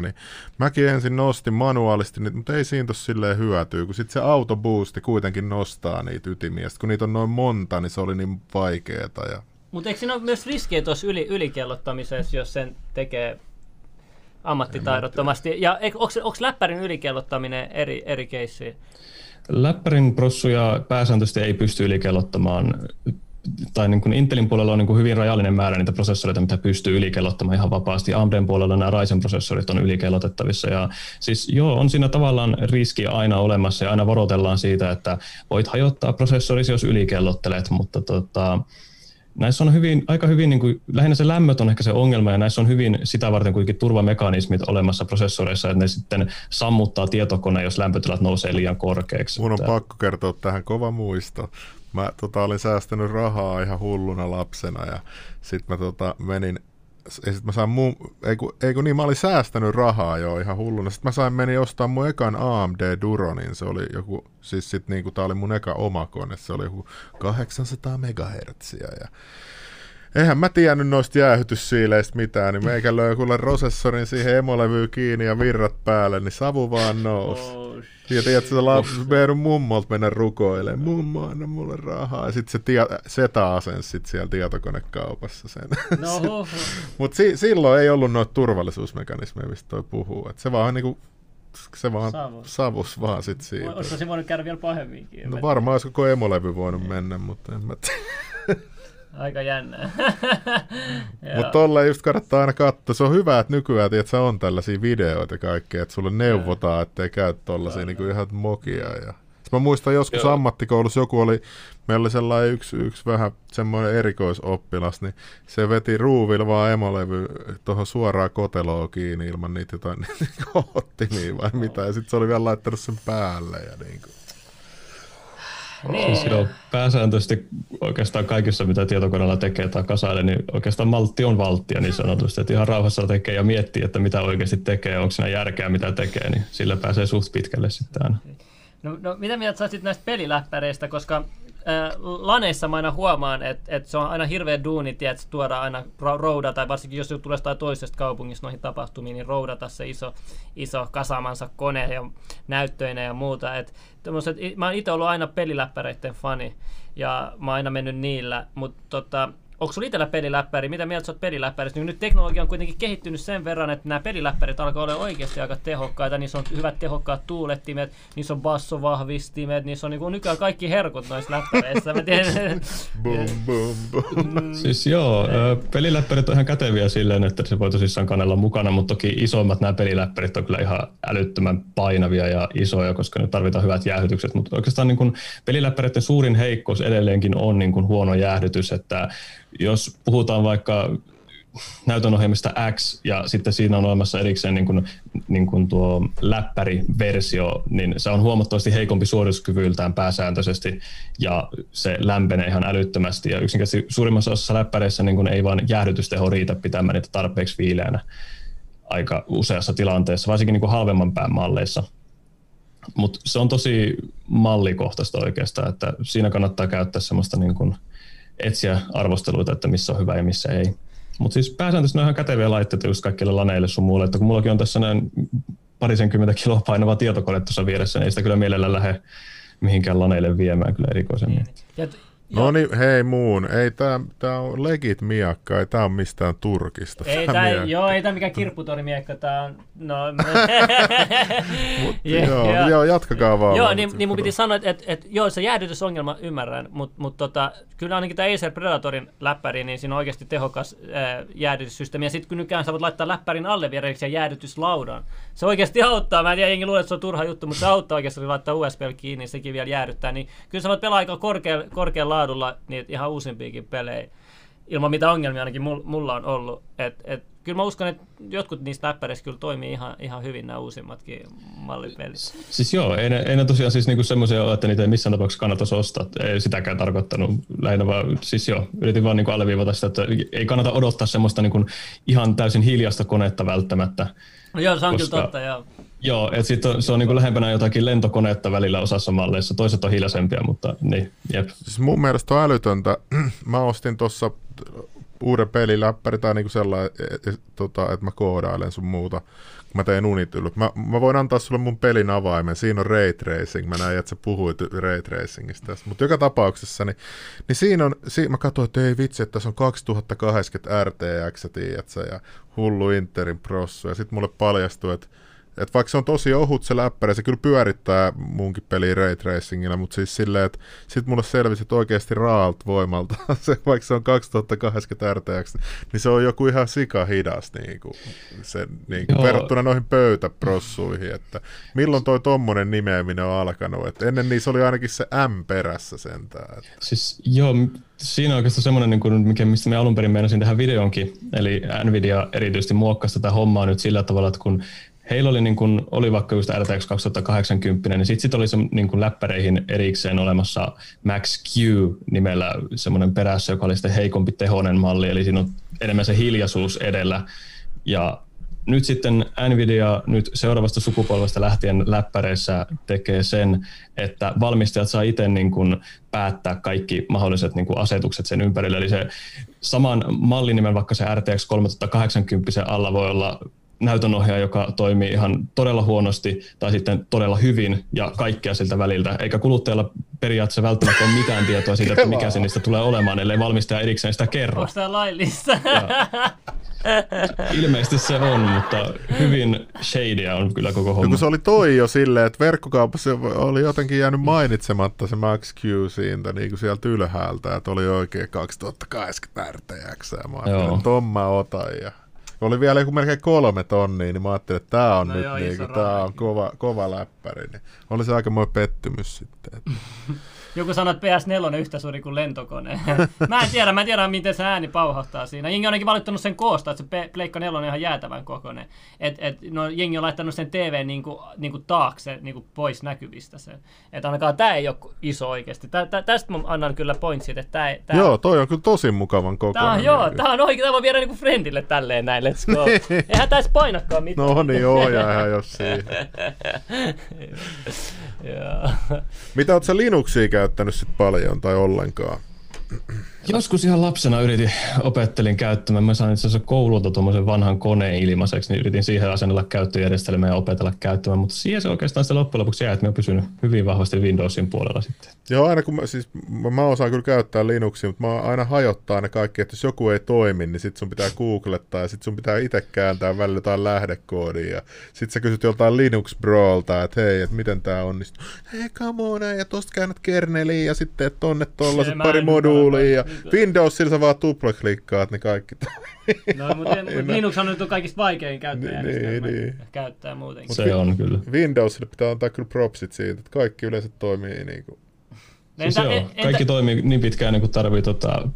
niin mäkin ensin nostin manuaalisti niitä, mutta ei siinä tossa silleen hyötyä, kun sit se autoboosti kuitenkin nostaa niitä ytimiä. Sit kun niitä on noin monta, niin se oli niin vaikeeta. Mutta eikö siinä ole myös riskejä tuossa ylikellottamisessa, jos sen tekee ammattitaidottomasti? Ja onko läppärin ylikellottaminen eri keissiä? Läppärin prossuja pääsääntöisesti ei pysty ylikellottamaan, tai niin kuin Intelin puolella on niin kuin hyvin rajallinen määrä niitä prosessoreita, mitä pystyy ylikellottamaan ihan vapaasti. AMDn puolella nämä Ryzen prosessorit on ylikellotettavissa. Ja siis joo, on siinä tavallaan riski aina olemassa ja aina varoitellaan siitä, että voit hajottaa prosessorisi, jos ylikellottelet, mutta näissä on aika hyvin, niin kuin, lähinnä se lämmöt on ehkä se ongelma, ja näissä on hyvin sitä varten kuitenkin turvamekanismit olemassa prosessoreissa, että ne sitten sammuttaa tietokoneen, jos lämpötilat nousee liian korkeaksi. Mun on pakko kertoa tähän kova muisto. Mä olin säästänyt rahaa ihan hulluna lapsena, ja sitten mä menin, ja sit mä sain mä olin säästänyt rahaa jo ihan hulluna, sitten mä menin ostaa mun ekan AMD Duronin, se oli joku, siis sit niinku tää oli mun eka oma kone, se oli joku 800 megahertsiä ja eihän mä tiennyt noista jäähytyssiileistä mitään, niin meikä löi kuule prosessorin siihen emolevyyn kiinni ja virrat päälle, niin savu vaan nousi. Ja tiedätkö, se lapsi meidän mummolta mennä rukoilemaan, mummo anna mulle rahaa. Ja sitten se seta asensi sit siellä tietokonekaupassa sen. No, mutta silloin ei ollut noita turvallisuusmekanismeja, mistä toi puhuu. Et se vaan niinku... Se vaan savus vaan sit siitä. Olisiko se voinut käydä vielä pahemminkin? No varmaan olisi koko emolevy voinut mennä, mutta en mä aika jännää. Mutta tolleen just kannattaa aina katsoa. Se on hyvä, että nykyään että on tällaisia videoita ja kaikkea, että sulle neuvotaan, ettei käy tollaisia niin kuin ihan mokia. Ja... Mä muistan joskus ammattikoulussa meillä oli sellainen yksi vähän semmoinen erikoisoppilas, niin se veti ruuvilla vaan emolevy tuohon suoraan koteloon kiinni ilman niitä jotain ottimia vai mitä. Ja sitten se oli vielä laittanut sen päälle ja niin kuin. Niin. Silloin pääsääntöisesti oikeastaan kaikissa, mitä tietokoneella tekee tai kasaille, niin oikeastaan maltti on valttia niin sanotusti. Että ihan rauhassa tekee ja miettii, että mitä oikeasti tekee, onko siinä järkeä, mitä tekee, niin sillä pääsee suht pitkälle sitten aina. No, mitä mieltä sä näistä peliläppäreistä, koska laneissa mä aina huomaan, että se on aina hirveä duuni, että tuodaan aina roudata, varsinkin jos tulee jostain toisesta kaupungista noihin tapahtumiin, niin roudata se iso kasaamansa kone ja näyttöinä ja muuta. Mä oon itse ollut aina peliläppäreiden fani ja mä oon aina mennyt niillä, mutta onko sulla itsellä peliläppäri? Mitä mieltä sä oot peliläppäristä? Nyt teknologia on kuitenkin kehittynyt sen verran, että nämä peliläppärit alkaa olla oikeasti aika tehokkaita. Niissä on hyvät tehokkaat tuulettimet, niissä on bassovahvistimet, niissä on niin kuin nykyään kaikki herkut noissa läppäreissä. Boom, boom, boom. Siis joo, peliläppärit on ihan käteviä silleen, että se voi tosissaan kannella mukana, mutta toki isommat nämä peliläppärit on kyllä ihan älyttömän painavia ja isoja, koska ne tarvitaan hyvät jäähdytykset. Mutta oikeastaan niin kuin peliläppäreiden suurin heikkous edelleenkin on niin kuin huono jäähdytys, että jos puhutaan vaikka näytönohjelmista X ja sitten siinä on olemassa erikseen niin kuin tuo läppäriversio, niin se on huomattavasti heikompi suorituskyvyltään pääsääntöisesti ja se lämpenee ihan älyttömästi ja yksinkertaisesti suurimmassa osassa läppäreissä niin kuin ei vaan jäähdytysteho riitä pitämään niitä tarpeeksi viileänä aika useassa tilanteessa, varsinkin niin kuin halvemman pään malleissa. Mutta se on tosi mallikohtaista oikeastaan, että siinä kannattaa käyttää semmoista niin kuin etsiä arvosteluita, että missä on hyvä ja missä ei. Mutta siis pääsääntöisesti ne on ihan käteviä laitteita just kaikille laneille sun muulle, että kun mullakin on tässä näin parisenkymmentä kiloa painava tietokone tuossa vieressä, niin ei sitä kyllä mielellä lähde mihinkään laneille viemään kyllä erikoisemmin. No niin, hei muun, ei tää on legit miekka, ei tää on mistään Turkista. Ei tää mikään kirpputorimiekka, tää on, no. Joo, jatkakaa vaan. Joo, niin mun piti sanoa, että joo, se jäähdytysongelma ymmärrän, mutta kyllä ainakin tää Acer Predatorin läppäri, niin siinä on oikeasti tehokas jäähdytyssysteemi, ja sit kun nykyään sä voit laittaa läppärin alle vielä erikseen jäähdytyslaudan. Se oikeasti auttaa, mä en tiedä, jengi luulee, että se on turha juttu, mutta se auttaa oikeasti, kun laittaa USB kiinni, niin sekin vielä jäähdyttää, niin kyllä sä voit pelaa aika korkealla laadulla niitä ihan uusimpiakin pelejä, ilman mitä ongelmia ainakin mulla on ollut. Kyllä mä uskon, että jotkut niistä läppäreistä kyllä toimii ihan hyvin nämä uusimmatkin mallipelit. Siis joo, ei ne tosiaan siis niinku semmoisia ole, että niitä ei missään tapauksessa kannattaisi ostaa. Ei sitäkään tarkoittanut lähinnä, vaan siis joo, yritin vaan niinku alleviivata sitä, että ei kannata odottaa semmoista niinku ihan täysin hiljaista konetta välttämättä. No joo, se on kyllä totta, joo. Joo, että se on niinku lähempänä jotakin lentokonetta välillä osassa malleissa, toiset on hiljaisempia, mutta niin, jep. Siis mun mielestä on älytöntä. Mä ostin tuossa uuden peliläppäri tai niinku sellainen, että mä koodailen sun muuta, kun mä teen Unitylyt. Mä voin antaa sulle mun pelin avaimen, siinä on Ray Tracing, mä näin, että sä puhuit Ray Tracingista tästä. Mutta joka tapauksessa, niin siinä on, mä katsoin, että ei vitsi, että tässä on 2080 RTX, tiiätsä, ja hullu Interin prossu, ja sit mulle paljastui, että vaikka se on tosi ohut se läppäri, se kyllä pyörittää munkin peliä Ray Tracingillä, mutta siis silleen, että sit mulle selvisi, että oikeasti raalt voimalta, se, vaikka se on 2080 RTX, niin se on joku ihan sikahidas niin kuin verrattuna noihin pöytäprossuihin, että milloin toi tommonen nimeäminen on alkanut, että ennen niissä oli ainakin se M perässä sentään. Että. Siis joo, siinä on oikeastaan semmoinen, mistä me alun perin meinasin tähän videoonkin, eli Nvidia erityisesti muokkasi tätä hommaa nyt sillä tavalla, että kun heillä oli, oli vaikka just RTX 2080, niin sitten oli läppäreihin erikseen olemassa Max-Q nimellä semmoinen perässä, joka oli sitten heikompi tehoinen malli, eli siinä on enemmän se hiljaisuus edellä. Ja nyt sitten Nvidia nyt seuraavasta sukupolvesta lähtien läppäreissä tekee sen, että valmistajat saa itse päättää kaikki mahdolliset asetukset sen ympärille. Eli se saman mallinimen, vaikka se RTX 3080 alla voi olla näytönohjaaja, joka toimii ihan todella huonosti tai sitten todella hyvin ja kaikkea siltä väliltä, eikä kuluttajalla periaatteessa välttämättä ole mitään tietoa siitä, että mikä se niistä tulee olemaan, ellei valmistaja erikseen sitä kerro. Onko tämä laillista? Ilmeisesti se on, mutta hyvin shadyä on kyllä koko homma. No, se oli toi jo silleen, että verkkokaupassa oli jotenkin jäänyt mainitsematta se Max-Q siitä niin kuin sieltä ylhäältä, että oli oikein 2080 RTX ja mä ajattelin, että ton mä otan ja oli vielä joku melkein 3 tonnia, niin mä ajattelin, että tää on tää on kova läppäri. Niin oli se aikamoinen pettymys sitten. Joku sanoi, että PS4 on yhtä suuri kuin lentokone. Mä en tiedä miten se ääni pauhahtaa siinä. Jengi on ainakin valittanut sen koosta, että se Pleikka 4 on ihan jäätävän kokoinen. No, jengi on laittanut sen TV niinku taakse, niinku pois näkyvistä sen. Että ainakaan tää ei ole iso oikeasti. Tästä mä annan kyllä pointsit, että tää... Joo, toi on kyllä tosi mukavan kokoinen. Tää on oikein, tää voi viedä niinku friendille tälleen näin, let's go. Eihän tää edes painakaan mitään. No niin, joo, jäähän jos siihen. Mitä oot sä Linuxia käyttänyt sit paljon tai ollenkaan? Joskus ihan lapsena opettelin käyttämään. Mä sain itse asiassa koululta tuommoisen vanhan koneen ilmaiseksi, niin yritin siihen asennella käyttöjärjestelmää ja opetella käyttämään, mutta siihen se oikeastaan sitten loppujen lopuksi jää, että mä oon pysynyt hyvin vahvasti Windowsin puolella sitten. Joo, aina kun mä osaan kyllä käyttää Linuxia, mutta mä aina hajottaa ne kaikki, että jos joku ei toimi, niin sit sun pitää googlettaa ja sit sun pitää itse kääntää välillä jotain lähdekoodia ja sit sä kysyt joltain Linux Brawlta, että hei, että miten tää onnistuu. Hei, come on, ja tosta käännät kerneliin ja sitten tonne tollaset pari moduulia. Windowsilla sä vaan tuplaklikkaat, niin kaikki toimii. No, mutta Linux on nyt kaikista vaikein käyttäjärjestelmä käyttää muutenkin. Se on kyllä. Windowsille pitää antaa kyllä propsit siitä, että kaikki yleensä toimii niin kuin... Kaikki toimii niin pitkään, niin kuin tarvii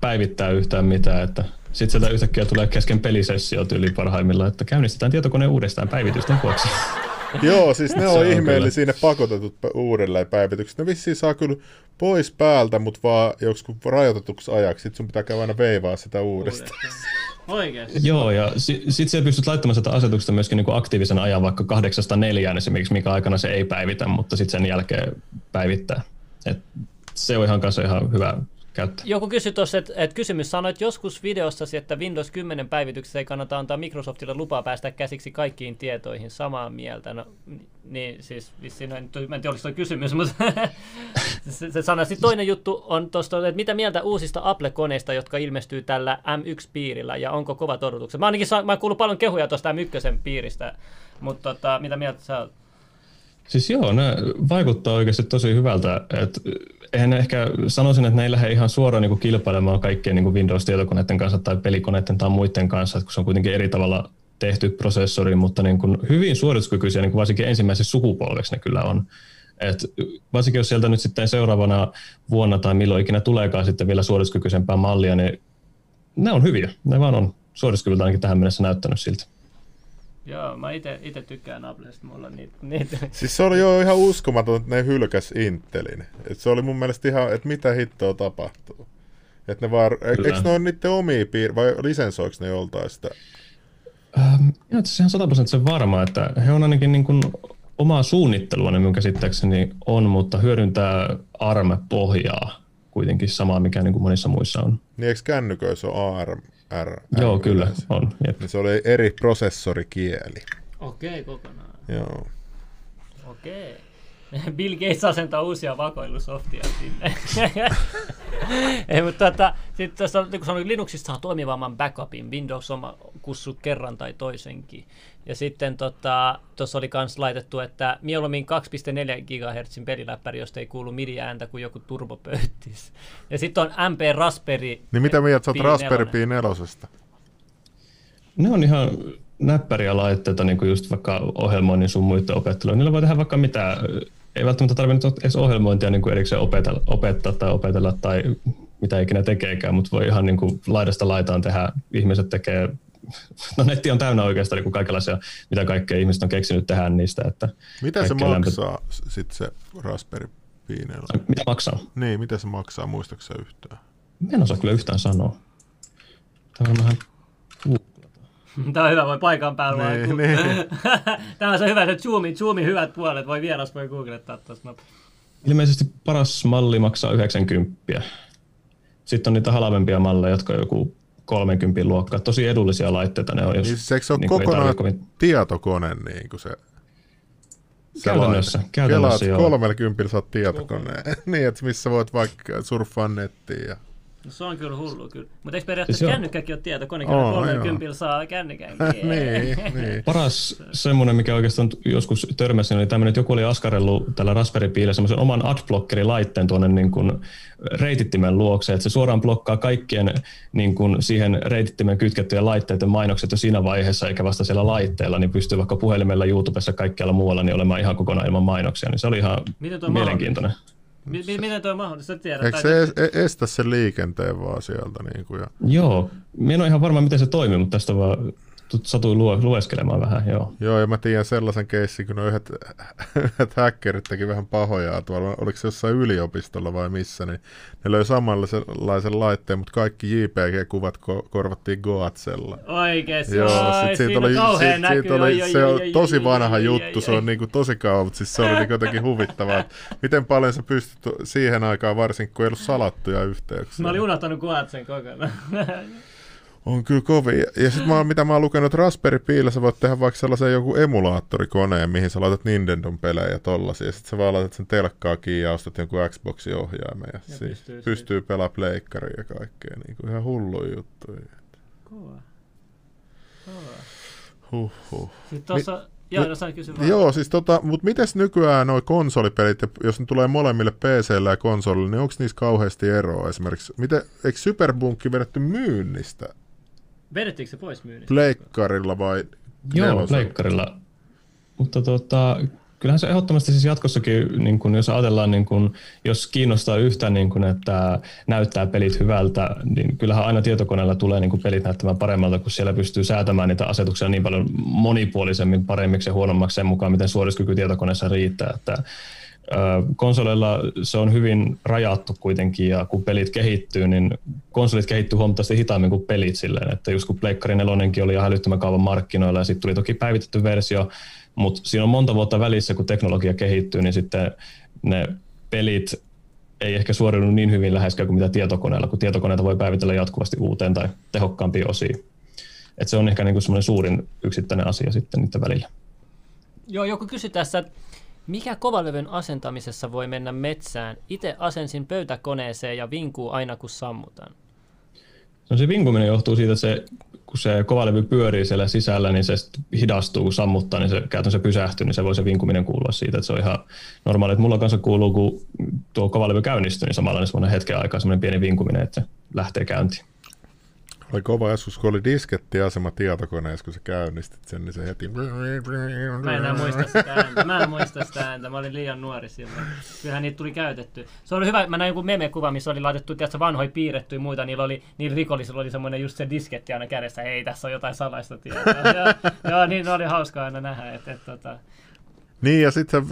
päivittää yhtään mitään, että sit sieltä yhtäkkiä tulee kesken pelisessiot yli parhaimmillaan, että käynnistetään tietokone uudestaan päivitysten vuoksi. Joo, siis ne on ihmeellisiä ne pakotetut uudelleen päivitykset. Ne vissiin saa kyllä pois päältä, mutta vaan joskus rajoitetuksi ajaksi. Sitten sun pitää käydä aina veivaa sitä uudestaan. Oikeasti. Joo, ja sitten siellä pystyt laittamaan sitä asetuksesta myöskin niinku aktiivisen ajan vaikka 8-4 esimerkiksi, mikä aikana se ei päivitä, mutta sitten sen jälkeen päivittää. Et se on ihan kanssa ihan hyvä käyttää. Joku kysyi tuossa, että kysymys sanoit joskus videossasi, että Windows 10 päivityksessä ei kannata antaa Microsoftille lupaa päästä käsiksi kaikkiin tietoihin, samaa mieltä. No, niin siis vissiin, en tiedä oliko tuo kysymys, mutta se sana. Sitten toinen juttu on tuosta, että mitä mieltä uusista Apple-koneista, jotka ilmestyy tällä M1-piirillä ja onko kovat odotukset? Mä oon kuullut paljon kehuja tuosta M1-piiristä, mutta mitä mieltä sä olet? Siis joo, ne vaikuttaa oikeasti tosi hyvältä. Eihän ehkä sanoisin, että ne ei lähde ihan suoraan niin kuin kilpailemaan kaikkien niin kuin Windows-tietokoneiden kanssa tai pelikoneiden tai muiden kanssa, että kun se on kuitenkin eri tavalla tehty prosessori, mutta niin kuin hyvin suorituskykyisiä, niin kuin varsinkin ensimmäisen sukupolveksi ne kyllä on. Et varsinkin jos sieltä nyt sitten seuraavana vuonna tai milloin ikinä tuleekaan sitten vielä suorituskykyisempää mallia, niin ne on hyviä. Ne vaan on suorituskyvyltä ainakin tähän mennessä näyttänyt siltä. Joo, mä ite tykkään Applesta, mulla on niitä. Siis se oli jo ihan uskomaton, että ne hylkäs Intelin. Et se oli mun mielestä ihan, että mitä hittoa tapahtuu. Että ne vaan, eikö ne ole niiden omia vai lisensoiksi ne joltain sitä? Se on 100% varma, että he on ainakin niin kuin omaa suunnittelua, minun käsittääkseni on, mutta hyödyntää ARM-pohjaa kuitenkin samaa, mikä niin kuin monissa muissa on. Niin eikö kännyköissä ole ARM? Joo, kyllä on. Niin se oli eri prosessorikieli. Okei, kokonaan. Joo. Okei. Bill Gates asentaa uusia vakoilusoftia sinne. Ei, mutta sitten tässä, niin kuin sanoin, Linuxista saa toimivamman backupin. Windows on kussut kerran tai toisenkin. Ja sitten tuossa oli myös laitettu, että mieluummin 2,4 GHz peliläppäri, josta ei kuulu midi-ääntä kuin joku turbopöyttis. Ja sitten on MP Raspberry. Niin mitä mieltä sä oot Raspberry Pi 4:sta? Ne on ihan näppäriä laitteita, niin kuin just vaikka ohjelmoinnin sun muiden opettelua. Niillä voi tehdä vaikka mitä. Ei välttämättä tarvitse edes ohjelmointia niin kuin erikseen opetella tai mitä ikinä tekeekään, mutta voi ihan niin kuin laidasta laitaan tehdä. Ihmiset tekee... No netti on täynnä oikeastaan niin kaikenlaisia, mitä kaikkea ihmiset on keksinyt tehdä niistä. Että mitä se maksaa sitten se Raspberry Pi? Mitä maksaa? Niin, mitä se maksaa? Muistatko sä yhtään? Mä en osaa kyllä yhtään sanoa. Tämä on vähän... Tämä on hyvä, voi paikan päällä vaan. Niin. Tämä on se hyvä, se Zoomin hyvät puolet, voi vieras voi googlettaa tuossa. Ilmeisesti paras malli maksaa 90. Sitten on niitä halvempia malleja, jotka on joku 30 luokkaa. Tosi edullisia laitteita ne on. Jos, niin siis eikö se ole niin kokonaan tietokone niin kuin se? Käytännössä joo. 30 saat tietokoneen, niin että missä voit vaikka surffaa nettiin ja... No se on kyllä hullu kyllä. Mutta eikö periaatteessa kännykkäkin ole tietokone, kun 30 saa kännykän? Niin. Paras semmoinen, mikä oikeastaan joskus törmäsin, oli tämmöinen, että joku oli askarellut tällä Raspberry Pillä semmoisen oman adblockerilaitteen tuonne niin kuin reitittimen luokse, että se suoraan blokkaa kaikkien niin kuin siihen reitittimen kytkettyjen laitteiden mainokset jo siinä vaiheessa, eikä vasta siellä laitteella, niin pystyy vaikka puhelimella, YouTubessa, kaikkialla muualla, niin olemaan ihan kokonaan ilman mainoksia, niin se oli ihan mielenkiintoinen. Miten tuo on mahdollista? Tiedät, eikö se estä sen liikenteen vaan sieltä? Niin kuin, ja... Joo, minä en ole ihan varma miten se toimii, mutta tästä vaan satuin lueskelemaan vähän. Joo, ja mä tiedän sellaisen keissin, kun yhdet hackerit teki vähän pahojaa tuolla, oliko se jossain yliopistolla vai missä, niin ne löi samanlaisen laitteen, mutta kaikki JPG-kuvat korvattiin Goatsella. Oikeesti, siinä on kauhean näkyy. Se on tosi vanha juttu, se on tosi kauan, mutta siis se oli jotenkin huvittavaa. Miten paljon sä pystyt siihen aikaan, varsinkin kun ei ollut salattuja yhteyksiä. Mä olin unohtanut Goatsen kokonaan. On kyllä kovin. Ja sitten mitä mä oon lukenut, Raspberry Piillä sä voit tehdä vaikka sellaisen joku emulaattorikoneen, mihin sä laitat Nintendon pelejä tollasia. Ja sit sä vaan laitat sen telkkaa kiinni ja ostat jonkun Xboxin ohjaimen. Ja pystyy pelaamaan pleikkaria ja kaikkea. Niin kuin ihan hulluja juttuja. Kova. Huhhuh. Sitten tossa... Joo, siis mutta mites nykyään nuo konsolipelit, jos ne tulee molemmille PC:llä ja konsolille, niin onko niissä kauheasti eroa esimerkiksi? Eikö Superbunkki vedetty myynnistä? Vedettiinkö se pois myynnistä? Pleikkarilla vai? Joo, pleikkarilla. Mutta kyllähän se ehdottomasti siis jatkossakin, niin kun, jos ajatellaan, niin kun, jos kiinnostaa yhtä, niin kun, että näyttää pelit hyvältä, niin kyllähän aina tietokoneella tulee niin kun pelit näyttämään paremmalta, kun siellä pystyy säätämään niitä asetuksia niin paljon monipuolisemmin paremmiksi ja huonommaksi sen mukaan, miten suorituskyky tietokoneessa riittää. Että konsoleilla se on hyvin rajattu kuitenkin, ja kun pelit kehittyy, niin konsolit kehittyy huomattavasti hitaammin kuin pelit silleen, että just kun Pleikkari 4:nkin oli ihan hälyttömän kauan markkinoilla, ja sitten tuli toki päivitetty versio, mutta siinä on monta vuotta välissä, kun teknologia kehittyy, niin sitten ne pelit ei ehkä suoriudu niin hyvin läheskään kuin mitä tietokoneella, kun tietokoneita voi päivitellä jatkuvasti uuteen tai tehokkaampiin osiin. Et se on ehkä niinku semmoinen suurin yksittäinen asia sitten niiden välillä. Joo, joku kysyi tässä, että mikä kovalevyn asentamisessa voi mennä metsään? Itse asensin pöytäkoneeseen ja vinkuu aina kun sammutan. No se vinkuminen johtuu siitä, että kun se kovalevy pyörii siellä sisällä, niin se hidastuu, kun sammuttaa, niin se käytännössä pysähtyy, niin se voi se vinkuminen kuulua siitä, että se on ihan normaali. Että mulla kanssa kuuluu, kun tuo kovalevy käynnistyy, niin samalla niin hetken aikaa semmoinen pieni vinkuminen, että se lähtee käyntiin. Oli kova joskus, kun oli diskettiasema tietokoneessa, kun sä käynnistit sen, niin se heti... Mä en muista sitä ääntä. Mä olin liian nuori silloin. Kyllähän niitä tuli käytetty. Se oli hyvä, mä näin joku meme-kuva, missä oli laitettu vanhoja piirrettyjä ja muita. Niillä rikollisilla oli semmoinen just se disketti aina kädessä. Hei, tässä on jotain salaista tietoa. Joo, niin oli hauskaa aina nähdä. Niin, ja sitten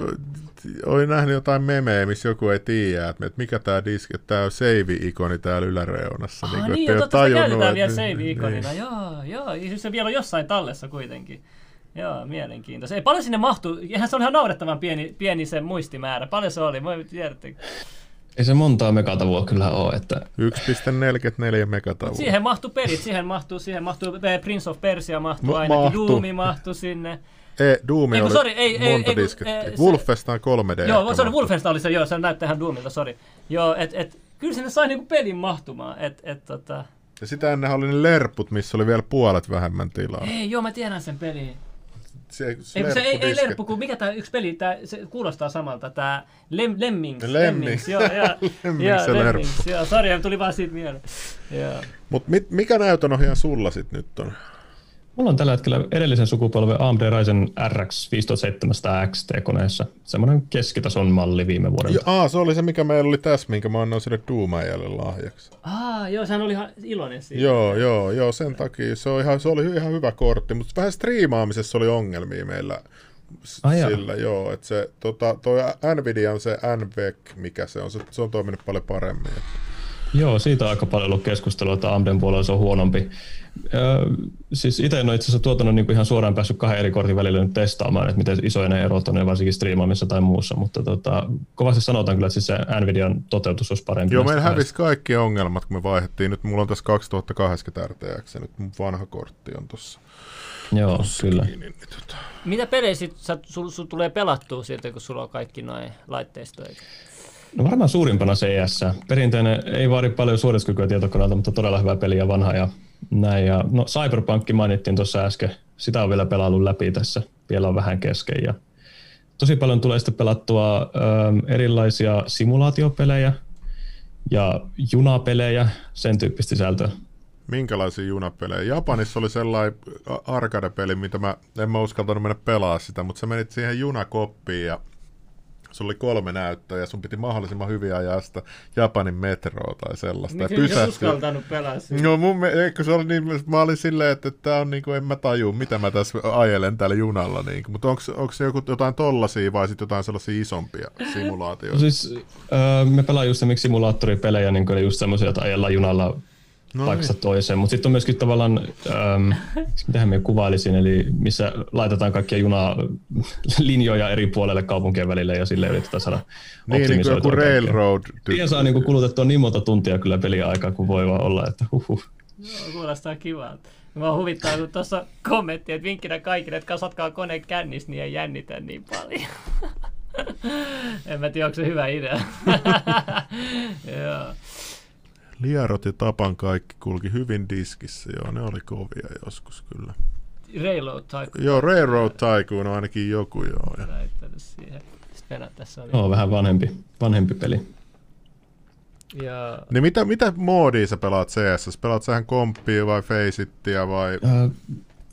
olin nähnyt jotain memeä, missä joku ei tiedä, että mikä tämä diski, että tämä on save-ikoni täällä yläreunassa. Niin, ja totta se käytetään vielä save-ikonina. Niin. Joo, se vielä on jossain tallessa kuitenkin. Joo, mielenkiintoista. Ei paljon sinne mahtuu, eihän se on ihan naurettavan pieni se muistimäärä. Paljon se oli, voi tiedätte. Ei se montaa megatavua kyllä ole, että... 1.44 megatavua. Siihen mahtuu pelit, siihen mahtuu Prince of Persia mahtuu ainakin, Doom mahtuu sinne. Doomi oli monta diskettiä. Wolfenstein 3D. Joo, se oli Wolfenstein oli se, joo, se näyttää ihan Doomilta, sori. Joo, kyllä sinne sai niinku pelin mahtumaan, Ja sitä ennen oli ne lerput, missä oli vielä puolet vähemmän tilaa. Ei, joo, mä tiedän sen pelin. Ei lerppu, kun mikä tää yksi peli, se kuulostaa samalta, tää Lemmings, joo. Lemmings, joo, sori, tuli vaan siitä mieleen. Mut mikä näytönohjaaja sulla sit nyt on? Mulla on tällä hetkellä edellisen sukupolven AMD Ryzen RX 15700X T-koneessa. Semmoinen keskitason malli viime vuodelta. Se oli se, mikä meillä oli tässä, minkä mä annoin sille Doom-ajalle lahjaksi. Joo, sehän oli ihan iloinen siitä. Joo, sen takia. Se oli ihan hyvä kortti, mutta vähän striimaamisessa oli ongelmia meillä. Sillä, että se, toi Nvidian se NVEC, mikä se on toiminut paljon paremmin. Joo, siitä on aika paljon ollut keskustelua, että AMD:n puolella se on huonompi. Siis itse en ole itse asiassa tuotanut niin kuin ihan suoraan päässyt kahden eri kortin välillä nyt testaamaan, että miten isoja ne erot on, varsinkin striimaamissa tai muussa, mutta kovasti sanotaan kyllä, että siis se Nvidian toteutus olisi parempi. Joo, meillä hävisi kaikki ongelmat, kun me vaihdettiin. Nyt mulla on tässä 2080 RTX, nyt mun vanha kortti on tuossa. Joo, kyllä. Mitä pelejä sinulla tulee pelattua sieltä, kun sulla on kaikki noin laitteistoja? No varmaan suurimpana CS. Perinteinen, ei vaadi paljon suorituskykyä tietokoneelta, mutta todella hyvä peli ja vanha ja näin. Ja, no Cyberpunkki mainittiin tuossa äsken. Sitä on vielä pelaillut läpi tässä. Vielä on vähän kesken. Ja tosi paljon tulee sitten pelattua erilaisia simulaatiopelejä ja junapelejä, sen tyyppistä sisältöä. Minkälaisia junapelejä? Japanissa oli sellainen arcade-peli, mitä en mä uskaltanut mennä pelaamaan sitä, mutta sä menit siihen junakoppiin ja sulla oli 3 näyttöä ja sun piti mahdollisimman hyvin ajaa sitä Japanin metroa tai sellaista. Niin kyllä se uskaltanut pelaa sitä. No mun se oli niin, mä olin silleen, että tää on niinku, en mä tajuu, mitä mä tässä ajelen täällä junalla niinku. Mutta onko se jotain tollasia vai sit jotain sellaisia isompia simulaatioita? No siis me pelaan just semmoisia simulaattoripelejä, niin kuin just semmoisia, että ajellaan junalla paikasta toiseen, mutta sitten on myöskin tavallaan, mitähän me kuvailisin, eli missä laitetaan kaikkia junalinjoja eri puolelle kaupunkien välillä ja sille yritetään saada optimisoitua. Niin joku railroad. Siihen saa niinku kulutettua niin monta tuntia kyllä peliä aikaa kuin voi vaan olla, että huhuh. Joo, kuulostaa kivalta. Mä huvittaa, kun tuossa kommentti, että vinkkinä kaikille, että kasatkaa koneen kännissä, niin ei jännitä niin paljon. En mä tiedä, onko se hyvä idea. Joo. Lierot ja Tapan kaikki kulki hyvin diskissä, joo, ne oli kovia joskus kyllä. Railroad Tycoon. Joo, Railroad Tycoon on ainakin joku, joo. Tässä oli. Joo, vähän vanhempi peli. Ja... Niin mitä moodia sä pelaat CS? Pelaat sähän komppia vai Faceitia vai...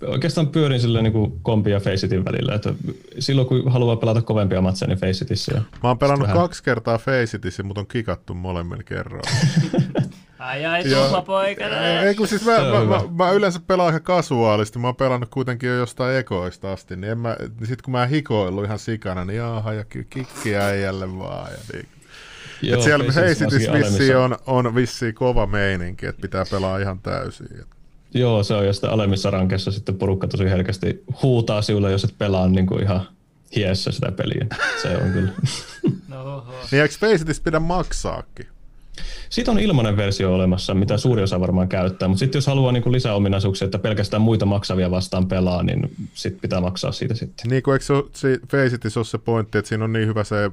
Oikeastaan pyörin silleen niin kompin ja Faceitin välillä, että silloin kun haluaa pelata kovempia matseja, niin Faceitissä. Ja mä oon pelannut vähän... 2 kertaa Faceitissä, mutta on kikattu molemmilla kerralla. Ai tupa poikana. Ei kun siis mä yleensä pelaan aika kasuaalisti, mä oon pelannut kuitenkin jo jostain ekoista asti, niin, niin sit kun mä hikoillu ihan sikana, niin jaaha ja kikki äijälle vaan ja niin. Joo, siellä Faceitissä vissiin on vissiin kova meininki, että pitää pelaa ihan täysin. Joo, se on, ja sitten alemmissa rankeissa sitten porukka tosi herkästi huutaa sinulle, jos et pelaa niin kuin ihan hiessä sitä peliä. Se on kyllä. Niin eikö Faceitista pidä maksaakin? Siitä on ilmainen versio olemassa, mitä suuri osa varmaan käyttää, mutta sitten jos haluaa niin kuin lisää ominaisuuksia, että pelkästään muita maksavia vastaan pelaa, niin sit pitää maksaa siitä sitten. Niin kuin eikö Faceitissa ole se pointti, että siinä on niin hyvä se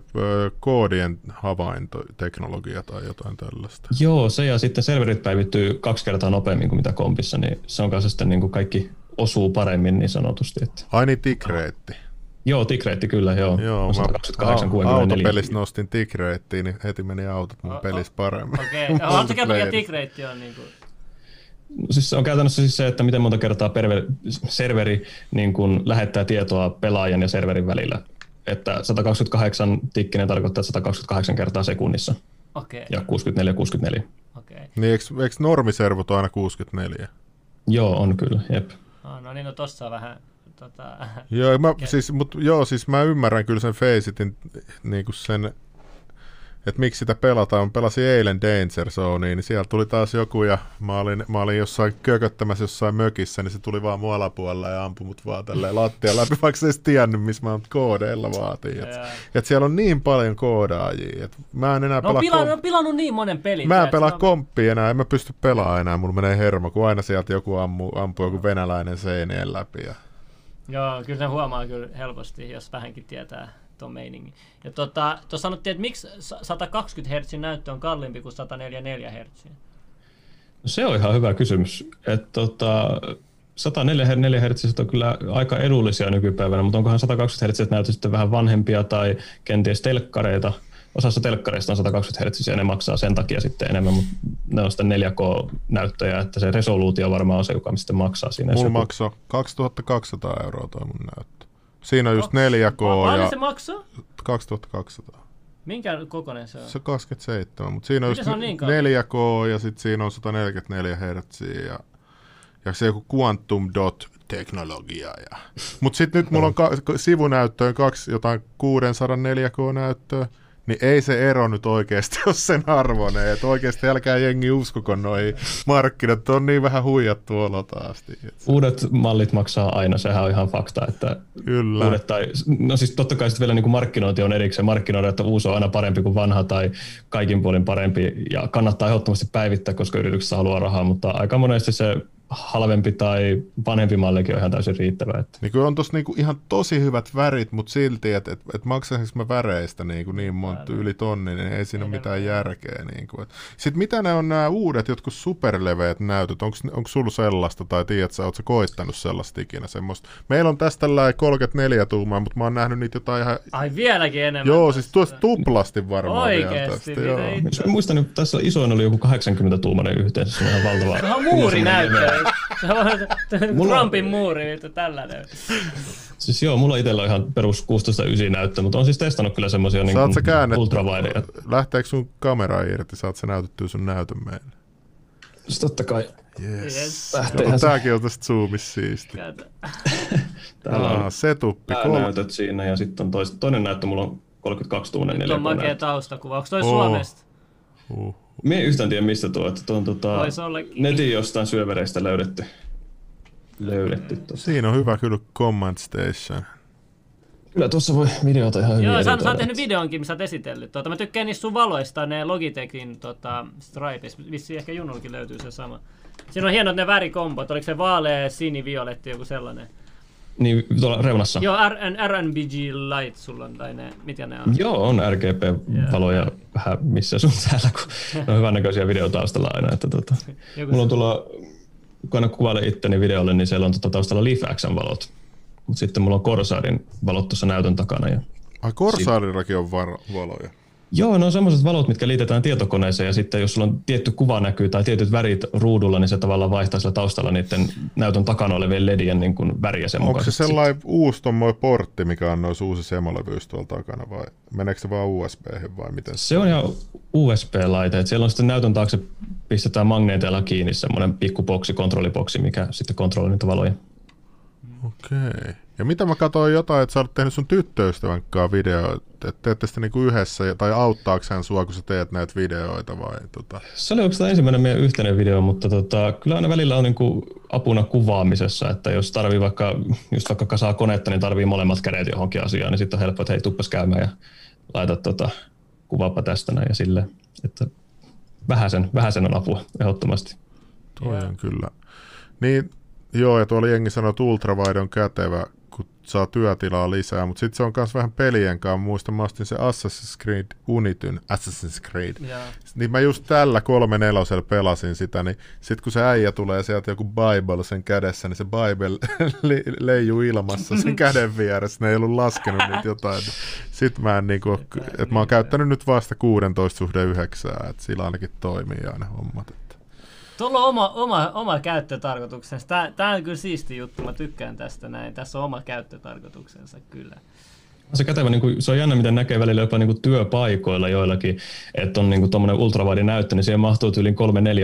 koodien havaintoteknologia tai jotain tällaista? Joo, se ja sitten serverit päivittyy 2 kertaa nopeammin kuin mitä kompissa, niin se on kanssa sitten niin kuin kaikki osuu paremmin niin sanotusti. Että... Ai niin, tikreetti. Joo, tick-rate kyllä, joo. Joo, mä 2864. Autopelissä nostin tick-rateen, niin heti meni autot mun pelissä paremmin. Okei, okay. Oletko kertonut, mikä tick-rate on? Niin kuin... No, siis se on käytännössä siis se, että miten monta kertaa serveri niin kuin lähettää tietoa pelaajan ja serverin välillä. Että 128 tikkinen tarkoittaa 128 kertaa sekunnissa. Okei. Okay. Ja 64. Okei. Okay. Niin eikö normiservot aina 64? Joo, on kyllä, jep. No niin, no tossa vähän... Joo, siis mä ymmärrän kyllä sen Faceitin, niinku sen, että miksi sitä pelataan. Mä pelasin eilen Danger Zoneen, niin siellä tuli taas joku ja mä olin jossain kököttämässä jossain mökissä, niin se tuli vaan mun alapuolella ja ampui mut vaan tälleen lattian läpi, vaikka se ei tiennyt, missä mä koodeilla vaatin. Et siellä on niin paljon koodaajia, että mä en enää pilannut niin monen pelin. Mä en pelaa komppia enää, en mä pysty pelaamaan enää, mulla menee hermo, kun aina sieltä joku ampuu joku venäläinen seinien läpi ja... Joo, kyllä sen huomaa kyllä helposti, jos vähänkin tietää tuon meiningin. Ja tuossa sanottiin, että miksi 120 Hz näyttö on kalliimpi kuin 144 Hz? Se on ihan hyvä kysymys. 144 Hz on kyllä aika edullisia nykypäivänä, mutta onkohan 120 Hz näyttö sitten vähän vanhempia tai kenties telkkareita? Osassa telkkareista on 120 Hz ja ne maksaa sen takia sitten enemmän, mutta ne on sitten 4K-näyttöjä, että se resoluutio varmaan on se, joka sitten maksaa siinä. Mulla maksoi 2200 € toi mun näyttö. Siinä on just 4K ja... se maksaa? 2200. Minkä kokoinen se on? Se on 27, mutta siinä on just 4K ja sitten siinä on 144 Hz ja se joku Quantum Dot teknologiaa. Mutta sitten nyt mulla on sivunäyttöön 2 jotain 604K-näyttöä. Niin ei se ero nyt oikeasti ole sen arvoinen, että oikeasti älkää jengi uskoko noihin markkinat, on niin vähän huijattu olotaasti. Uudet mallit maksaa aina, sehän on ihan fakta, että kyllä. Uudet tai, no siis totta kai sitten vielä niin kuin markkinointi on erikseen, markkinoida, että uusi on aina parempi kuin vanha tai kaikin puolin parempi ja kannattaa ehdottomasti päivittää, koska yrityksessä haluaa rahaa, mutta aika monesti se halvempi tai vanhempi mallikin on ihan täysin riittävä. Niin kyllä on tuossa niinku ihan tosi hyvät värit, mutta silti, että et maksaisinko mä väreistä niinku niin monta yli tonnin, niin ei siinä ole mitään järkeä. Niinku. Sitten mitä ne on nämä uudet, jotkut superleveät näytöt? Onko sulla sellaista tai tiedätkö, ootko sä koittanut sellaista ikinä semmoista? Meillä on tästä tällainen 34 tuumaa, mutta mä oon nähnyt niitä jotain ihan... Ai vieläkin enemmän. Joo, siis tuossa tuplasti varmaan. Oikeasti. Muistan, että tässä isoin oli joku 80 tuumainen yhteensä, se on ihan valtava. Muuri näyttää. Trumpin muuri vittu tällainen. Siis joo, mulla itsellä on ihan perus 16.9 näyttö, mutta on siis testannut kyllä semmosia niin kuin ultravaideja. Lähteekö sun kamera irti? Saat sä näytettyä sun näytön meille? Siis totta kai. Yes. No, tääkin on tästä zoomissa siisti. Täällä on setuppi. Näytöt siinä ja sitten on toinen näyttö, mulla on 32 tuunen. Nyt on makea taustakuva. Onko toi Suomesta? Mie en yhtään tiedä mistä tuo, että on netin jostain syövereistä löydetty. Siinä on hyvä kyllä Command Station. Kyllä tuossa voi videota ihan hyvin. Joo, sä oot tehnyt videonkin, missä oot esitellyt. Mä tykkään niistä sun valoista, ne Logitechin Stripes, vissiin ehkä Junulkin löytyy se sama. Siinä on hienot ne värikombot, oliko se vaalea, sinivioletti, joku sellainen? Niin, tuolla reunassa. Joo, RGB light sulla on, tai ne, mitkä ne on? Joo, on RGB-valoja vähän missä sun täällä, kun ne on hyvännäköisiä videotaustalla aina. Että mulla on tuolla, kun aina kuvailen itteni videolle, niin siellä on taustalla LeafX:n valot. Mutta sitten mulla on Corsairin valot tuossa näytön takana. Ai Corsairirakin on valoja? Joo, ne on sellaiset valot, mitkä liitetään tietokoneeseen ja sitten jos sulla on tietty kuva näkyy tai tietyt värit ruudulla, niin se tavallaan vaihtaa sillä taustalla niiden näytön takana olevien ledien niin kuin väriä sen mukaan. Onko se sellainen uusi tommoinen portti, mikä on noissa uusi semolevyys tuolla takana vai meneekö se vaan USB-hän vai miten? Se on ihan USB-laite, että siellä on sitten näytön taakse pistetään magneeteilla kiinni semmoinen pikkuboksi, kontrolliboksi, mikä sitten kontrolloi niitä valoja. Okei. Ja mitä mä katsoin jotain, että sä olet tehnyt sun tyttöystävän kanssa videoita, että teette sitä niinku yhdessä, tai auttaako hän sua, kun sä teet näitä videoita vai Se oli oikeastaan ensimmäinen meidän yhteinen video, mutta kyllä aina välillä on niinku apuna kuvaamisessa, että jos tarvii vaikka kasaa konetta, niin tarvii molemmat kädet johonkin asiaan, niin sitten on helppo, että hei, tuppas käymään ja laita kuvaapa tästä näin ja silleen, että vähäsen on apua, ehdottomasti. Toi on kyllä. Niin, joo, ja tuolla jengi sanoi, että ultrawide on kätevä, kun saa työtilaa lisää, mutta sitten se on myös vähän pelien kanssa. Muistan, mä astin se Assassin's Creed Unityn, niin mä just tällä 3/4 pelasin sitä, niin sitten kun se äijä tulee sieltä joku Bible sen kädessä, niin se Bible leijuu ilmassa sen käden vieressä, ne ei ollut laskenut niitä jotain. Sitten mä en niinku, että mä oon käyttänyt nyt vasta 16:9, että sillä ainakin toimii aina hommat. Tuolla on oma käyttötarkoituksensa. Tää on kyllä siisti juttu, mä tykkään tästä näin. Tässä on oma käyttötarkoituksensa kyllä. Se kätevä, se on jännä, miten näkee välillä jopa työpaikoilla joillakin, että on tuommoinen ultrawide näyttö, niin siihen mahtuu tyyliin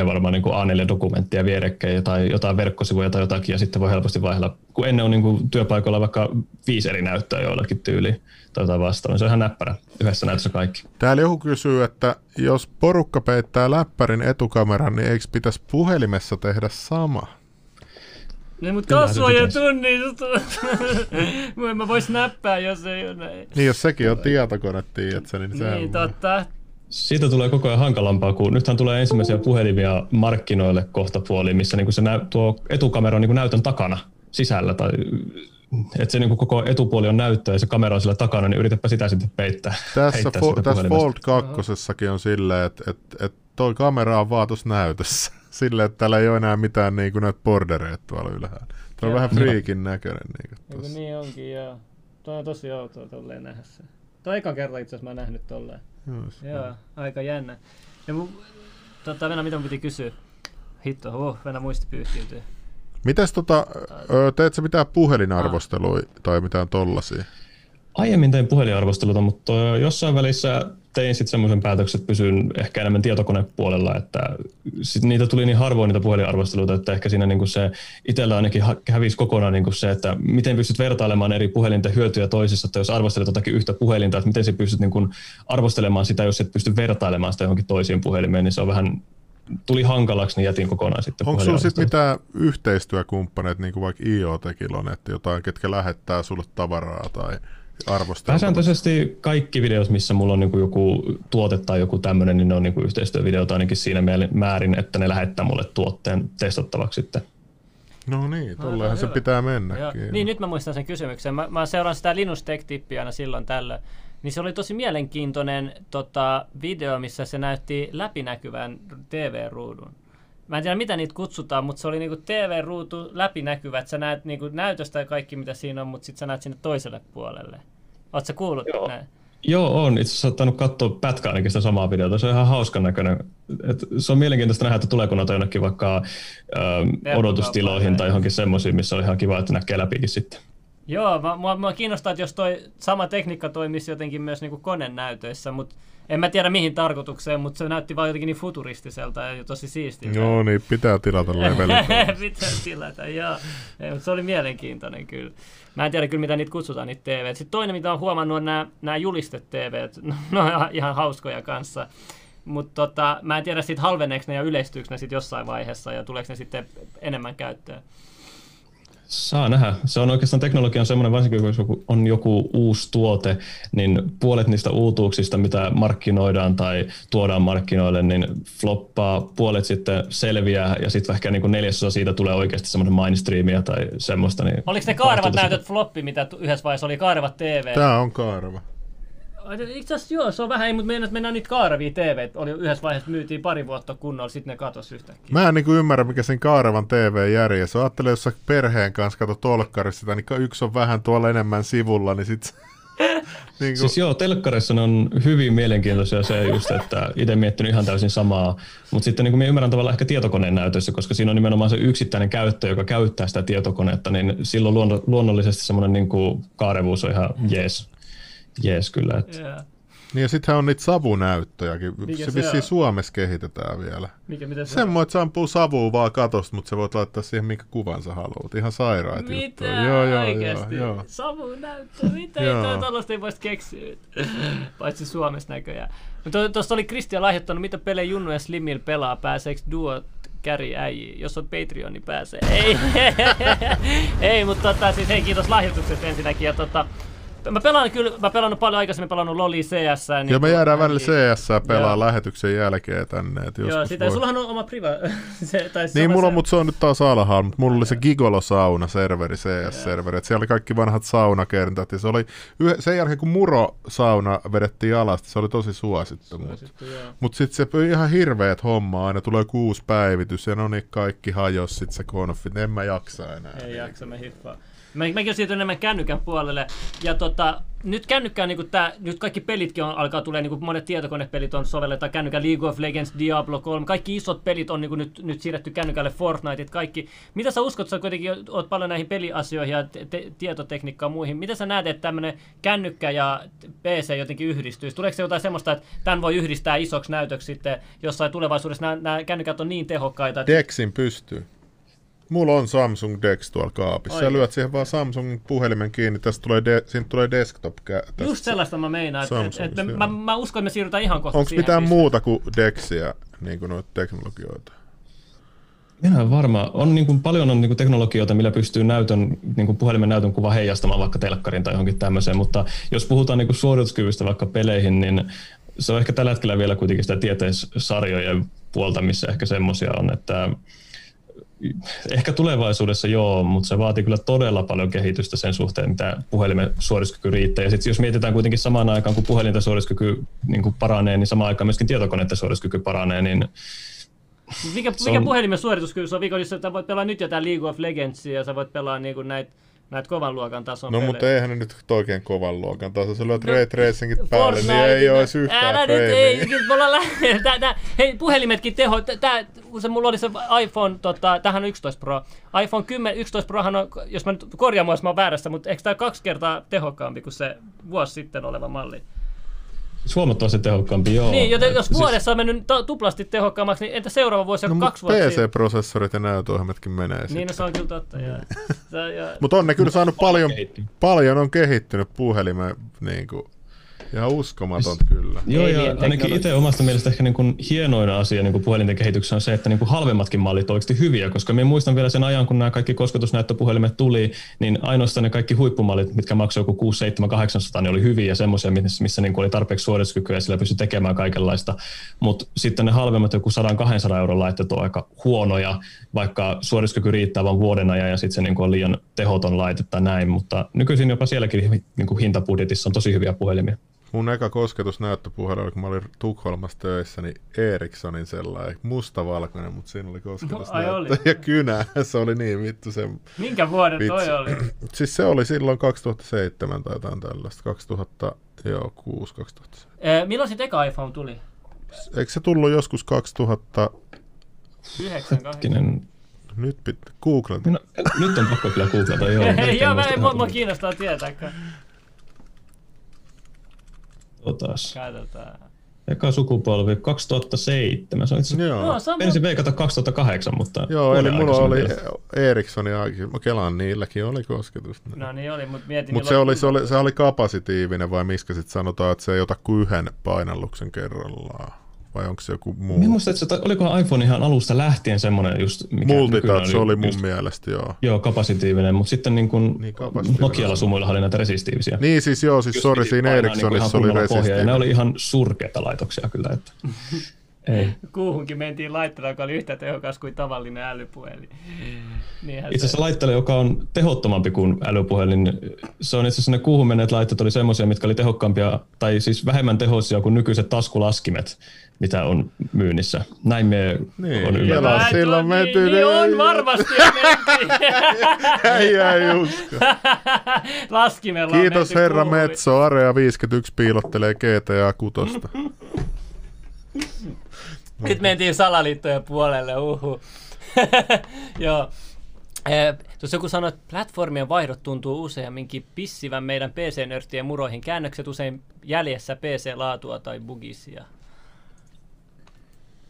3-4 varmaan A4-dokumenttia vierekkäin tai jotain verkkosivuja tai jotakin, ja sitten voi helposti vaihdella, kun ennen on työpaikoilla vaikka 5 eri näyttöä joillakin tyyliin tai jotain vastaan. Se on ihan näppärä, yhdessä näytössä kaikki. Täällä joku kysyy, että jos porukka peittää läppärin etukameran, niin eikö pitäisi puhelimessa tehdä sama? Niin, mutta kasvoja tunnistuu. Mä vois näppää, jos ei ole näin. Niin, jos sekin on tietokone, tiiätsä, niin se on... Niin, totta. Siitä tulee koko ajan hankalampaa, kun nythän tulee ensimmäisiä puhelimia markkinoille kohtapuoliin, missä se tuo etukamera on näytön takana sisällä. Tai, että se koko etupuoli on näyttö ja se kamera on siellä takana, niin yritäpä sitä sitten peittää. Tässä Fold 2:ssakin on silleen, että toi kamera on vaan tuossa näytössä. Silleen, että täällä ei ole enää mitään näitä bordereita tuolla ylhäällä. Tuo on vähän friikin näköinen. Niin onkin, joo. Tuo on tosi outoa tolleen nähdä se. Tuo eka kerta itse asiassa mä oon nähnyt tolleen. Joo, aika jännä. Ja Venä, mitä mun piti kysyä? Hitto, Venä muisti pyyhkiytyy. Mites teet sä mitään puhelinarvostelua tai mitään tollasia? Aiemmin tein puhelinarvosteluita, mutta jossain välissä tein sitten semmoisen päätöksen, että pysyn ehkä enemmän tietokonepuolella, että sit niitä tuli niin harvoin niitä puhelinarvosteluita, että ehkä siinä niinku se itsellä ainakin hävisi kokonaan niinku se, että miten pystyt vertailemaan eri puhelinten hyötyjä toisissa, että jos arvostelet jotakin yhtä puhelinta, että miten sä pystyt niinku arvostelemaan sitä, jos et pysty vertailemaan sitä johonkin toisiin puhelimeen, niin se on vähän... Tuli hankalaksi, niin jätin kokonaan sitten. Onko sinulla sitten mitään yhteistyökumppaneita, niin kuin vaikka IoT-killa on, että jotain, ketkä lähettää sulle tavaraa tai arvostelua? Pääsääntöisesti kaikki videot, missä mulla on niin joku tuote tai joku tämmöinen, niin ne on niin yhteistyövideoita ainakin siinä määrin, että ne lähettää mulle tuotteen testattavaksi sitten. No niin, tollehan se pitää mennäkin. Niin, nyt mä muistan sen kysymyksen. Mä seuraan sitä Linus Tech-tippiä aina silloin tällöin. Niin se oli tosi mielenkiintoinen video, missä se näytti läpinäkyvän TV-ruudun. Mä en tiedä, mitä niitä kutsutaan, mutta se oli niinku TV-ruutu läpinäkyvä. Sä näet näytöstä kaikki, mitä siinä on, mutta sit sä näet sinne toiselle puolelle. Ootko sä kuullut näin? Joo, on itse asiassa ottanut katsoa pätkä ainakin sitä samaa videota. Se on ihan hauskan näköinen. Et se on mielenkiintoista nähdä, että tuleeko noita jonnekin vaikka odotustiloihin tai johonkin semmoisiin, missä on ihan kiva, että näkee läpikin sitten. Joo, minua kiinnostaa, että jos toi sama tekniikka toimisi jotenkin myös niin kuin konenäytöissä, mutta en mä tiedä mihin tarkoitukseen, mutta se näytti vaan jotenkin niin futuristiselta ja tosi siistiltä. Joo, niin pitää tilata levelit. Pitää tilata, joo. Ei, mutta se oli mielenkiintoinen kyllä. Mä en tiedä kyllä, mitä niitä kutsutaan, niitä TV. Sitten toinen, mitä olen huomannut, on nämä juliste-TV. Ne on ihan hauskoja kanssa. Mutta mä en tiedä siitä halveneeko ne ja yleistyykö ne sitten jossain vaiheessa ja tuleeko ne sitten enemmän käyttöön. Saa nähdä. Se on oikeastaan teknologia on semmoinen, varsinkin jos on joku uusi tuote, niin puolet niistä uutuuksista, mitä markkinoidaan tai tuodaan markkinoille, niin floppaa, puolet sitten selviää ja sitten ehkä niin kuin neljäsosa siitä tulee oikeasti semmoinen mainstreamia tai semmoista. Niin oliko ne kaarevat näytöt floppi, mitä yhdessä vaiheessa oli kaarevat TV? Tää on kaareva. Itse asiassa joo, se on vähän, mutta mennään niitä kaarevia TV. Oli yhdessä vaiheessa myytiin pari vuotta kunnolla, sitten ne katosi yhtäkkiä. Mä en niin kuin ymmärrä, mikä sen kaarevan TV-järje. Se ajattelee, jos sä perheen kanssa katot olkkarissa sitä, niin yksi on vähän tuolla enemmän sivulla, niin sit... niin kuin... Siis joo, telkkarissa on hyvin mielenkiintoisia se just, että itse miettinyt ihan täysin samaa. Mutta sitten niin kuin minä ymmärrän tavallaan ehkä tietokoneen näytössä, koska siinä on nimenomaan se yksittäinen käyttäjä, joka käyttää sitä tietokonetta, niin silloin luonnollisesti semmoinen niin kuin kaarevuus on ihan jees. Jees, kyllä. Että. Yeah. Niin ja sittenhän on niitä savunäyttöjäkin. Mikä se vissiin Suomessa kehitetään vielä. Semmoinen, että se ampuu savua vaan katosta, mutta sä voit laittaa siihen, minkä kuvan sä haluat. Ihan sairaat juttuja. Mitä? Oikeasti? Savunäyttö? Mitä? Tällaista ei voisi keksiä. Paitsi Suomessa näköjään. Tuosta oli Kristian lahjoittanut, mitä pelejä Junnu ja Slimil pelaa. Pääseekö duot? Käri äijii. Jos olet Patreon, niin pääsee. Ei, mutta siis hei, kiitos lahjoituksesta ensinnäkin. Ja Mä pelaan paljon aikaisemmin pelannut Loli CS. Niin ja me jäädään välillä CS pelaa lähetyksen jälkeen tänne. Joo, sitä, sullahan on oma priva. Niin, mulla on, mutta se on nyt taas alhaalla, mutta mulla oli se Gigolo-sauna-serveri, CS-serveri. Siellä oli kaikki vanhat saunakertat. Se oli sen jälkeen, kun Muro-sauna vedettiin alasta, se oli tosi suosittu. Mutta sitten se ihan hirveet hommaa, aina tulee 6 päivitys ja no niin, kaikki hajos, sitten se konfit. En mä jaksa enää. Ei jaksa, me hiffaa. Mäkin siirtyn enemmän kännykän puolelle, ja nyt kännykkään, niin nyt kaikki pelitkin alkaa tulee, niin monet tietokonepelit on sovelletaan kännykän, League of Legends, Diablo 3, kaikki isot pelit on niin nyt siirretty kännykälle, Fortniteit, kaikki. Mitä sä uskot, sä kuitenkin oot paljon näihin peliasioihin ja tietotekniikkaan muihin, mitä sä näet, että tämmönen kännykkä ja PC jotenkin yhdistyisi? Tuleeko se jotain semmoista, että tämän voi yhdistää isoksi näytöksi sitten jossain tulevaisuudessa, nämä kännykät on niin tehokkaita? Dexin pystyy. Mulla on Samsung Dex tuolla kaapissa. Sä lyöt siihen vaan Samsungin puhelimen kiinni. Siitä tulee desktop. Just sellaista mä meinaan. Mä uskon, että me siirrytään ihan kohta. Onko mitään muuta kuin Dexia, niin kuin noita teknologioita? Minä en varma. On niin kuin, paljon on niin kuin teknologioita, millä pystyy näytön, niin kuin puhelimen näytön kuva heijastamaan vaikka telkkarin tai johonkin tämmöiseen. Mutta jos puhutaan niin kuin suorituskyvystä vaikka peleihin, niin se on ehkä tällä hetkellä vielä kuitenkin sitä tieteissarjojen puolta, missä ehkä semmoisia on, että... Ehkä tulevaisuudessa joo, mutta se vaatii kyllä todella paljon kehitystä sen suhteen, mitä puhelimen suorituskyky riittää. Ja sitten jos mietitään kuitenkin samaan aikaan, kun puhelinten suorituskyky niin paranee, niin samaan aikaan myöskin tietokoneiden suorituskyky paranee. Niin mikä puhelimen suorituskyky on? Viikollisesti sä voit pelaa nyt jotain League of Legendsia ja sä voit pelaa niin kuin näitä kovan luokan tason pelejä. No mutta eihän ne nyt oikein kovan luokan tason. Sä lyöt Ray Tracingit päälle, niin ei ole yhtään freimiä. Hei, puhelimetkin teho. Mulla oli se iPhone, tämähän on 11 Pro. iPhone 10, 11 Prohan on, jos mä nyt korjaan mua, jos mä oon väärässä, mutta eikö tää 2 kertaa tehokkaampi kuin se vuosi sitten oleva malli? Huomattavasti tehokkaampi, joo. Niin, joten jos vuodessa on mennyt tuplasti tehokkaammaksi, niin entä seuraava vuosi on 2 vuotta? PC-prosessorit ja näytöohjelmatkin menee sitten. Niin, no, se on kyllä totta, joo. Mutta on ne kyllä saanut paljon on kehittynyt puhelimeen, niin kuin, ihan uskomaton kyllä. Joo, ja ainakin itse omasta mielestä ehkä niin kuin hienoin asia niin kuin puhelinten kehityksessä on se, että niin kuin halvemmatkin mallit on oikeasti hyviä, koska minä muistan vielä sen ajan, kun nämä kaikki kosketusnäyttöpuhelimet tuli, niin ainoastaan ne kaikki huippumallit, mitkä maksoi joku 6, 7, 800, niin oli hyviä ja semmoisia, missä niin kuin oli tarpeeksi suorituskykyä ja sillä pystyi tekemään kaikenlaista. mutta sitten ne halvemmat joku 100-200 € laitteet on aika huonoja, vaikka suorituskyky riittää vain vuoden ajan ja sitten se niin kuin on liian tehoton laite tai näin, mutta nykyisin jopa sielläkin niin kuin hintabudjetissa on tosi hyviä puhelimia. Mun eka kosketus näyttöpuhelu oli, kun mä olin Tukholmassa töissä, niin Ericssonin sellainen mustavalkoinen, mutta siinä oli kosketusnäyttö ja kynä. Se oli niin vittu se. Minkä vuoden vitsi toi oli? Siis se oli silloin 2007 tai jotain tällaista, 2006, 2007. Milloin sit eka iPhone tuli? Eikö se tullut joskus 2009? Nyt pitää googlata. No, nyt on pakko kyllä googlata. Joo, joo mä en mua kiinnostaa tietääkään. Otas. Katsotaan. Eka sukupolvi 2007. Se on itse asiassa ensin veikata 2008, mutta... Joo, eli mulla oli Ericssonin aikin. Mä kelaan, niilläkin oli kosketus. No niin oli, mutta mietin... Mutta se oli kapasitiivinen vai miskä sitten sanotaan, että se ei ota kuin yhden painalluksen kerrallaan. Vai onko se joku muu? Minusta, että olikohan iPhone ihan alusta lähtien semmoinen just... Multitouch oli mun mielestä, joo. Joo, kapasitiivinen, mutta sitten niin kuin Nokialla sumuillahan oli näitä resistiivisiä. Niin siis joo, siis sori, siinä Ericssonissa oli resistiivinen. Ne oli ihan surkeita laitoksia kyllä, että... Ei. Kuuhunkin mentiin laitteella, joka oli yhtä tehokas kuin tavallinen älypuhelin. Niinhän itse asiassa laitteella, joka on tehottomampi kuin älypuhelin, se on itse asiassa ne kuuhun menneet laitteet oli semmoisia, mitkä oli tehokkaampia, tai siis vähemmän tehoisia kuin nykyiset taskulaskimet, mitä on myynnissä. Näin me niin, on ymmärtänyt. Silloin mentiin. Niin on varmasti mentiin. Ei usko. Laskimella on. Kiitos herra kuuhun. Metso, Area 51 piilottelee GTA 6. Nyt mentiin salaliittojen puolelle, uhu. Joo. Tuossa joku sanoi, että platformien vaihdot tuntuu useamminkin pissivän meidän PC-nörttien muroihin. Käännökset usein jäljessä PC-laatua tai bugisia.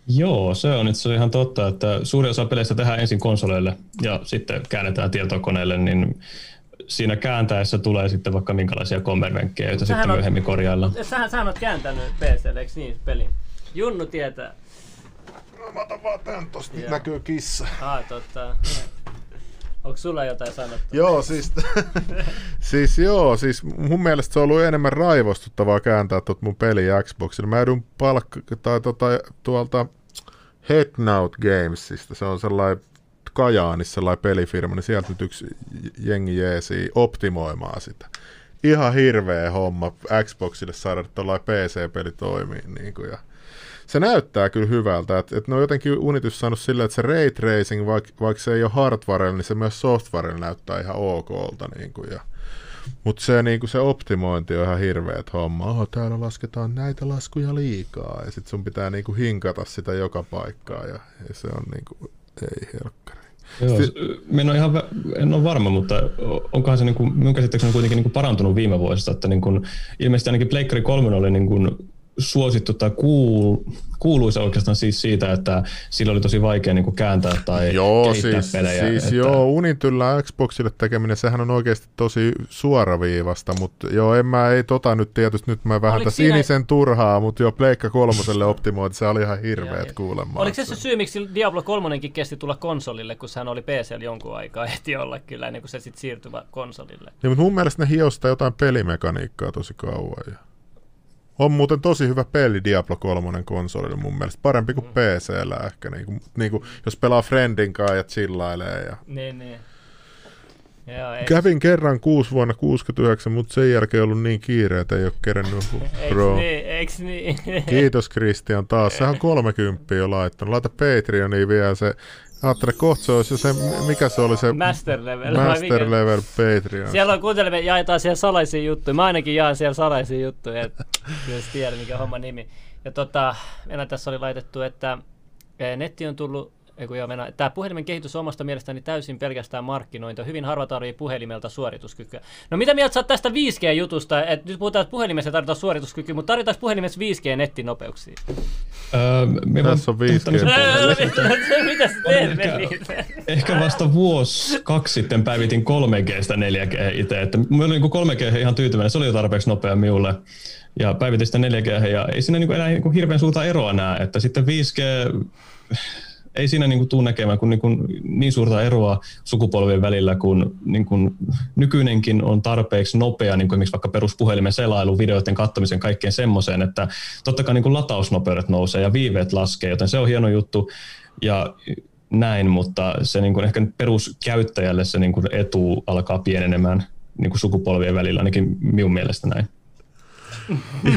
Joo, se on itse ihan totta, että suuri osa peleistä tehdään ensin konsoleille ja sitten käännetään tietokoneelle, niin siinä kääntäessä tulee sitten vaikka minkälaisia kommervenkkejä, joita sitten myöhemmin korjaillaan. Sähän olet kääntänyt PClle, eikö niin pelin? Junnu tietää. No, mä otan vaan tän tosta, nyt näkyy kissa. Totta. Onko sulla jotain sanottavaa? Joo, siis mun mielestä se on ollut enemmän raivostuttavaa kääntää tuot mun peli Xboxilla. Mä edun tuolta Headnout Gamesista, se on sellainen Kajaanissa sellainen pelifirma, niin sieltä nyt yksi jengi jeesii optimoimaan sitä. Ihan hirveä homma Xboxille saada tuollainen PC-peli toimii. Niin kuin, ja se näyttää kyllä hyvältä, että et ne on jotenkin Unityssä saanut silleen, että se ray tracing, vaikka se ei ole hardwarella, niin se myös softwarella näyttää ihan okolta. Niin mutta se, niin se optimointi on ihan hirveät homma. Täällä lasketaan näitä laskuja liikaa ja sitten sun pitää niin kuin hinkata sitä joka paikkaa ja se on niin kuin, ei helkkari. Joo, en ole varma, mutta onkohan se niin kuin, minun käsittääkseni on kuitenkin niin kuin parantunut viime vuosista, että niin kuin, ilmeisesti ainakin Pleikkari 3 oli niin kuin suosittu tai kuuluisa oikeastaan siis siitä, että sillä oli tosi vaikea niin kuin kääntää tai kehittää pelejä. Siis että... Joo, Unityllä Xboxille tekeminen, sehän on oikeasti tosi suoraviivasta, mutta joo, nyt mä vähän tässä sinisen turhaa, mutta joo, Pleikka 3:lle optimointi, se oli ihan hirveät kuulemaan. Oliko se syy, miksi Diablo 3:kin kesti tulla konsolille, kun sehän oli PC:llä jonkun aikaa, ehti olla kyllä, ennen kuin se sitten siirtyi konsolille? Niin, mutta mun mielestä ne hiostaa jotain pelimekaniikkaa tosi kauan ja... On muuten tosi hyvä peli Diablo 3 konsolilla mun mielestä, parempi kuin PC:llä ehkä, niin kuin, jos pelaa friendin kanssa ja chillailee. Ja... Niin. Joo, kävin kerran vuonna 1969, mutta sen jälkeen ollut niin kiire, että ei ole kerennyt. Eiks niin? Kiitos Kristian taas, sehän on 30 jo laittanut. Laita Patreoniin vielä se, ajattele kohta se olisi se, mikä se oli se Master Level Patreon. Siellä on kuuntelemme, jaetaan siellä salaisia juttuja, mä ainakin jaan siellä salaisia juttuja, että jos tiedä mikä on homman nimi. Ja enää tässä oli laitettu, että netti on tullut. Tämä puhelimen kehitys on omasta mielestäni täysin pelkästään markkinointia. Hyvin harva tarvitsee puhelimelta suorituskykyä. No mitä mieltä sä oot tästä 5G-jutusta? Et nyt puhutaan, että puhelimessa tarvitaan suorituskykyä, mutta tarvitaanko puhelimessa 5G-nettinopeuksia? Tässä on 5G. Mitä sä teet? Ehkä vasta vuosi-kaksi sitten päivitin 3G:stä 4G itse. Mä olin 3G ihan tyytyväinen, se oli jo tarpeeksi nopea minulle. Ja päivitin sitä 4G ja ei siinä enää hirveän suurta eroa näe. Että sitten 5G... Ei siinä tule näkemään niin suurta eroa sukupolvien välillä, kun nykyinenkin on tarpeeksi nopea, esimerkiksi vaikka peruspuhelimen selailu, videoiden kattomisen, kaikkeen semmoiseen, että totta kai latausnopeudet nousee ja viiveet laskee, joten se on hieno juttu ja näin, mutta se ehkä peruskäyttäjälle se etu alkaa pienenemään sukupolvien välillä, ainakin minun mielestä näin.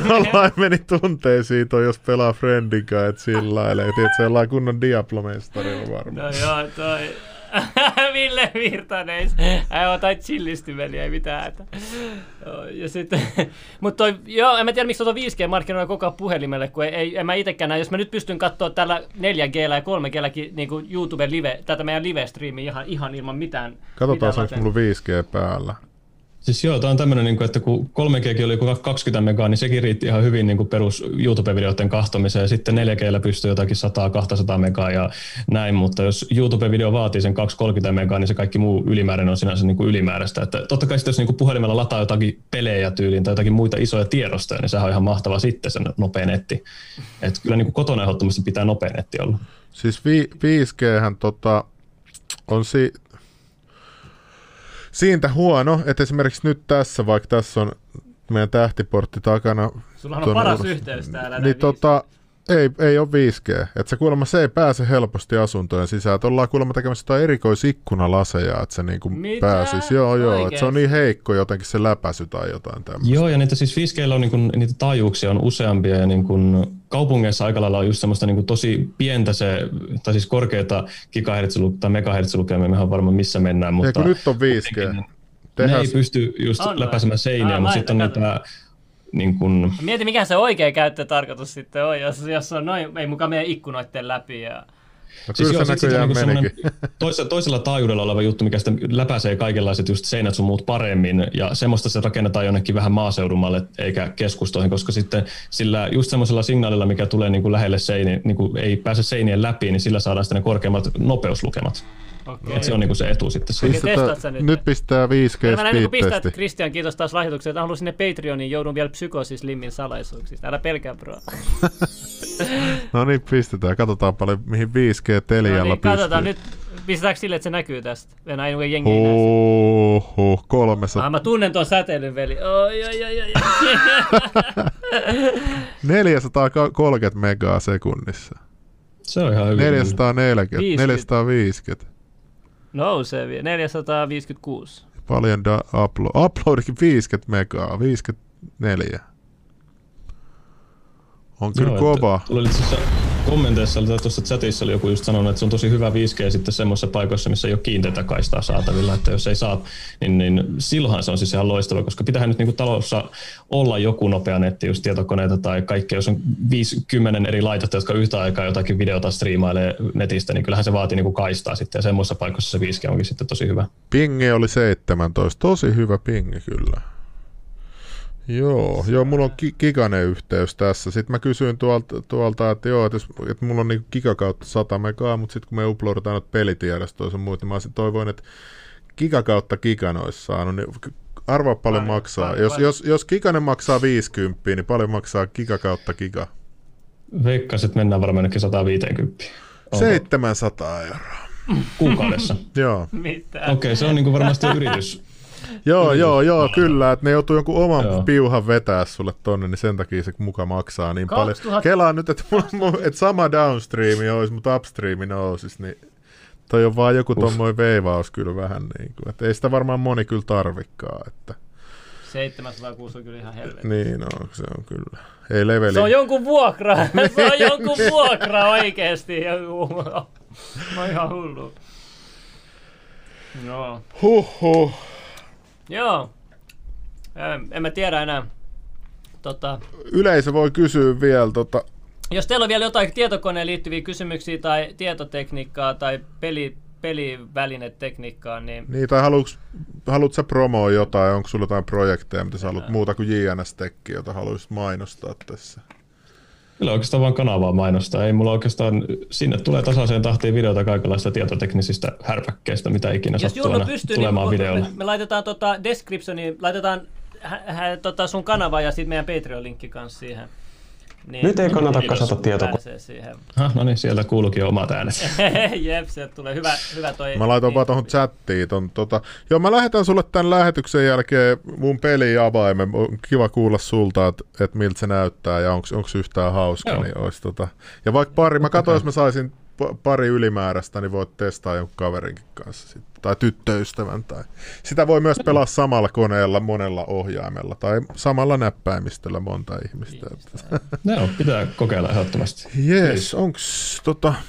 Jollain meni tunteisiin toi, jos pelaa friendikaa, et sillä lailla. Tiedätkö, jollain kunnon Diablo-mestarilla varmaan. No joo, toi... Ville Virtanen, aivan tai chillistyveli, ei mitään hätää. Mutta joo, en mä tiedä miksi tuota 5G-markkinoilla koko ajan puhelimelle, kun en mä itekään näe. Jos mä nyt pystyn katsoa tällä 4G:llä ja 3G:lläkin niin kuin YouTuben live, tätä meidän live-striimiä ihan ilman mitään. Katsotaan, onko mulla 5G päällä. Siis joo, tää on tämmönen, että kun 3G:kin oli 20 megaa, niin sekin riitti ihan hyvin niin kuin perus YouTube-videoiden kahtomiseen. Ja sitten 4G:llä pystyy jotakin 100-200 megaa ja näin, mutta jos YouTube-video vaatii sen 230 megaa, niin se kaikki muu ylimääräinen on sinänsä niin kuin ylimääräistä. Että totta kai sitten, jos niin kuin puhelimella lataa jotakin pelejä tyyliin tai jotakin muita isoja tiedostoja, niin sehän on ihan mahtava sitten se nopea netti. Että kyllä niin kuin kotona ehdottomasti pitää nopea netti olla. Siis 5G:hän on siitä huono, että esimerkiksi nyt tässä, vaikka tässä on meidän tähtiportti takana. Sulla on paras yhteys täällä. Niin ei ole 5G. Että se kuulemma se ei pääse helposti asuntojen sisään. Et ollaan kuulemma tekemässä jotain erikoisikkunalaseja, että se niinku pääsisi. Joo. Et se on niin heikko jotenkin se läpäisy tai jotain tämmöistä. Joo, ja niitä siis 5G:llä on, niinku, niitä taajuuksia on useampia ja niinku kaupungeissa aika lailla on just semmoista niinku tosi pientä se, tai siis korkeata gigahertsilukemia tai megahertsilukemia, mehän varmaan missä mennään. Mutta ja kun nyt on 5G. Ne ei pysty just läpäisemään seiniä, mutta sitten on niitä... Niin kun... Mieti, mikä se oikea käyttötarkoitus sitten on, jos on noin, ei mukaan meidän ikkunoiden läpi. Ja... No, siis kyllä se näköjään menikin. Toisella taajuudella oleva juttu, mikä sitten läpäisee kaikenlaiset just seinät sun muut paremmin, ja semmoista se rakennetaan jonnekin vähän maaseudumalle eikä keskustoihin, koska sitten sillä just semmoisella signaalilla, mikä tulee niin kuin lähelle seiniä, niin kuin ei pääse seinien läpi, niin sillä saadaan sitten ne korkeammat nopeuslukemat. Okay. Et se on niinku se etu sitten. Nyt pistää 5G. Mä näin, kun pistät, Kristian, kiitos taas lahjoituksesta. Mä haluan sinne Patreoniin, joudun vielä Psykoosis Limmin salaisuuksista. Älä pelkää, bro. No niin, pistetään. Katsotaan paljon, mihin 5G Telialla pystyy. Katsotaan nyt. Pistetäänkö sille, että se näkyy tästä? Enää ei jengi näe. Oho, 300. Mä tunnen tuon säteilyn, veli. Oi. 430 megaa sekunnissa. Se on ihan hyvin. 450. No se vielä. 456. Paljon uploadikin 50 megaa, 54. On kyllä kova. Tuli itse asiassa kommenteissa, tai tuossa chatissa oli joku just sanonut, että se on tosi hyvä 5G sitten semmoisissa paikoissa, missä ei ole kiinteitä kaistaa saatavilla, että jos ei saa, niin silloinhan se on siis ihan loistava, koska pitäähän nyt niinku talossa olla joku nopea netti, just tietokoneita tai kaikkea, jos on 5-10 eri laitetta, jotka yhtä aikaa jotakin videota striimailee netistä, niin kyllähän se vaatii niinku kaistaa sitten, ja semmoisissa paikoissa se 5G onkin sitten tosi hyvä. Pingi oli 17, tosi hyvä pingi kyllä. Joo, mulla on giganen yhteys tässä. Sitten mä kysyin tuolta että mulla on niinku giga kautta 100 megaa, mutta sitten kun me uploadataan noita pelitiedostoja ja muut, niin mä olisin toivoin, että giga kautta gigan olisi saanut. Niin arvaa paljon maksaa. Jos giganen maksaa 50, niin paljon maksaa giga kautta giga? Veikkaas, että mennään varmaan jonnekin 150. 700 €. Kuukaudessa? Joo. Okei, se on niinku varmasti yritys. Joo, kyllä, että ne joutuu jonkun oman piuhan vetää sulle tonne, niin sen takia se muka maksaa niin paljon. Kelaa nyt, että sama downstreami olisi, mutta upstreami nousisi, niin toi on vaan joku tommoinen veivaus kyllä vähän niin kuin, että ei sitä varmaan moni kyllä tarvikkaa, että... 706 on kyllä ihan helvetti. Niin on, se on kyllä. Ei leveli. Se on jonkun vuokra, se on jonkun vuokra oikeesti. No ihan hullu. No. Huhhuh. Joo, en mä tiedä enää. Yleisö voi kysyä vielä. Jos teillä on vielä jotain tietokoneen liittyviä kysymyksiä tai tietotekniikkaa tai pelivälinetekniikkaa, niin... Niin, tai haluatko sä promoa jotain, onko sulla jotain projekteja, mitä sä haluat muuta kuin JNS-tekkiä, jota haluaisit mainostaa tässä? Kyllä oikeastaan vaan kanavaa mainostaa. Ei mulla oikeastaan, sinne tulee tasaiseen tahtiin videota kaikenlaista tietoteknisistä härpäkkeistä, mitä ikinä sattuu aina tulemaan niin, videolle. Me laitetaan descriptioniin, laitetaan sun kanava ja sitten meidän Patreon-linkki kanssa siihen. Niin, nyt ei kannata kasata tietokoneen. No niin, sieltä kuulukin omat äänet. Jep, sieltä tulee hyvä toi. Mä laitan vaan tuohon chattiin. Joo, mä lähetän sulle tämän lähetyksen jälkeen mun peliavaimen. On kiva kuulla sulta, että miltä se näyttää ja onko yhtään hauska. Niin olisi, ja vaikka pari, mä katsoin, jos mä saisin pari ylimääräistä, niin voit testaa jonkun kaverinkin kanssa sitten. tai tyttöystävän. Tai. Sitä voi myös pelaa samalla koneella monella ohjaimella tai samalla näppäimistöllä monta ihmistä. No, pitää kokeilla ehdottomasti. Jees, onks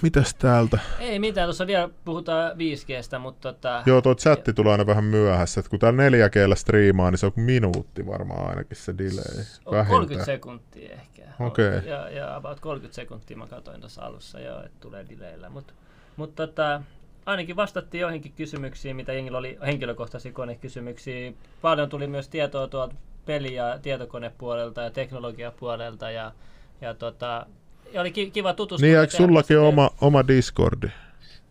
mitäs täältä? Ei mitään, tuossa vielä puhutaan 5G:stä, mutta joo, tuo chatti tulee aina vähän myöhässä, että kun täällä 4G:llä striimaa, niin se on minuutti varmaan ainakin se delay. On 30 sekuntia ehkä. Okei. Okay. Ja about 30 sekuntia mä katsoin tuossa alussa, joo, että tulee delayllä, mutta ainakin vastattiin joihinkin kysymyksiin, mitä jengillä oli henkilökohtaisia konekysymyksiä. Paljon tuli myös tietoa tuolta peli- ja tietokonepuolelta ja teknologiapuolelta. Ja oli kiva tutustua. Niin, eikö sullakin oma Discordi?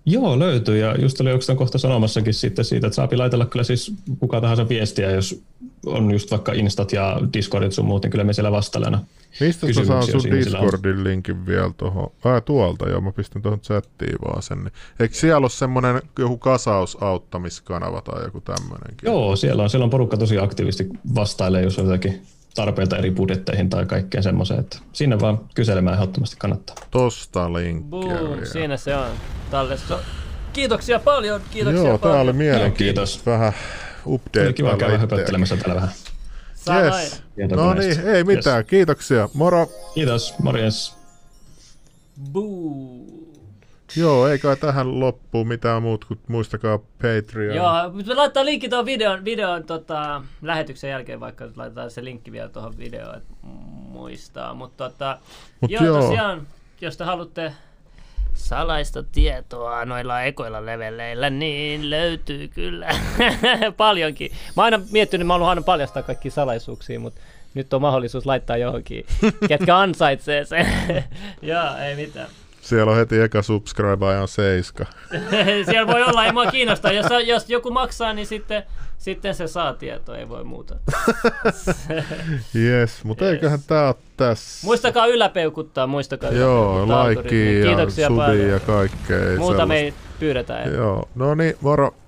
Joo, löytyy. Ja just oli oikeastaan kohta sanomassakin sitten siitä, että saapi laitella kyllä siis kuka tahansa viestiä, jos on just vaikka Instat ja Discordit sun muuten, niin kyllä me siellä vastailena. Mistä sä saan sun Discordin linkin vielä tuohon? Tuolta joo, mä pistän tuohon chattiin vaan sen. Eikö siellä ole semmoinen joku kasausauttamiskanava tai joku tämmöinenkin? Joo, siellä on porukka tosi aktiivisesti vastailee, jos on jotakin tarpeita eri budjetteihin tai kaikkeen semmoiseen, että sinne vaan kyselemään ehdottomasti kannattaa. Tosta linkkiä. Siinä se on. Tallessa. Kiitoksia paljon, Joo, tää oli mielenkiintoista. Vähän update. Kiva käydä höpöttelemässä täällä vähän. Yes. No niin, ei mitään. Yes. Kiitoksia. Moro. Kiitos, morjens. Buu. Joo, ei kai tähän loppuun mitään muuta kuin muistakaa Patreon. Joo, mutta laittaa linkki tuohon videon lähetyksen jälkeen, vaikka laitetaan se linkki vielä tuohon videoon, että muistaa. Mutta Mut joo, tosiaan, jos te haluatte salaista tietoa noilla ekoilla leveleillä, niin löytyy kyllä paljonkin. Mä oon aina miettinyt, mä oon halunnut paljastaa kaikki salaisuuksia, mutta nyt on mahdollisuus laittaa johonkin, ketkä ansaitsee sen. Joo, ei mitään. Siellä on heti eka subscribe-ajan 7. Siellä voi olla, ei mua kiinnostaa. Jos joku maksaa, niin sitten se saa tietoa, ei voi muuta. Jes, mutta eiköhän tää ole tässä. Muistakaa yläpeukuttaa, Joo, laikkiin ja subiin ja kaikkea. Muuta me ei pyydetä. Joo, no niin, moro.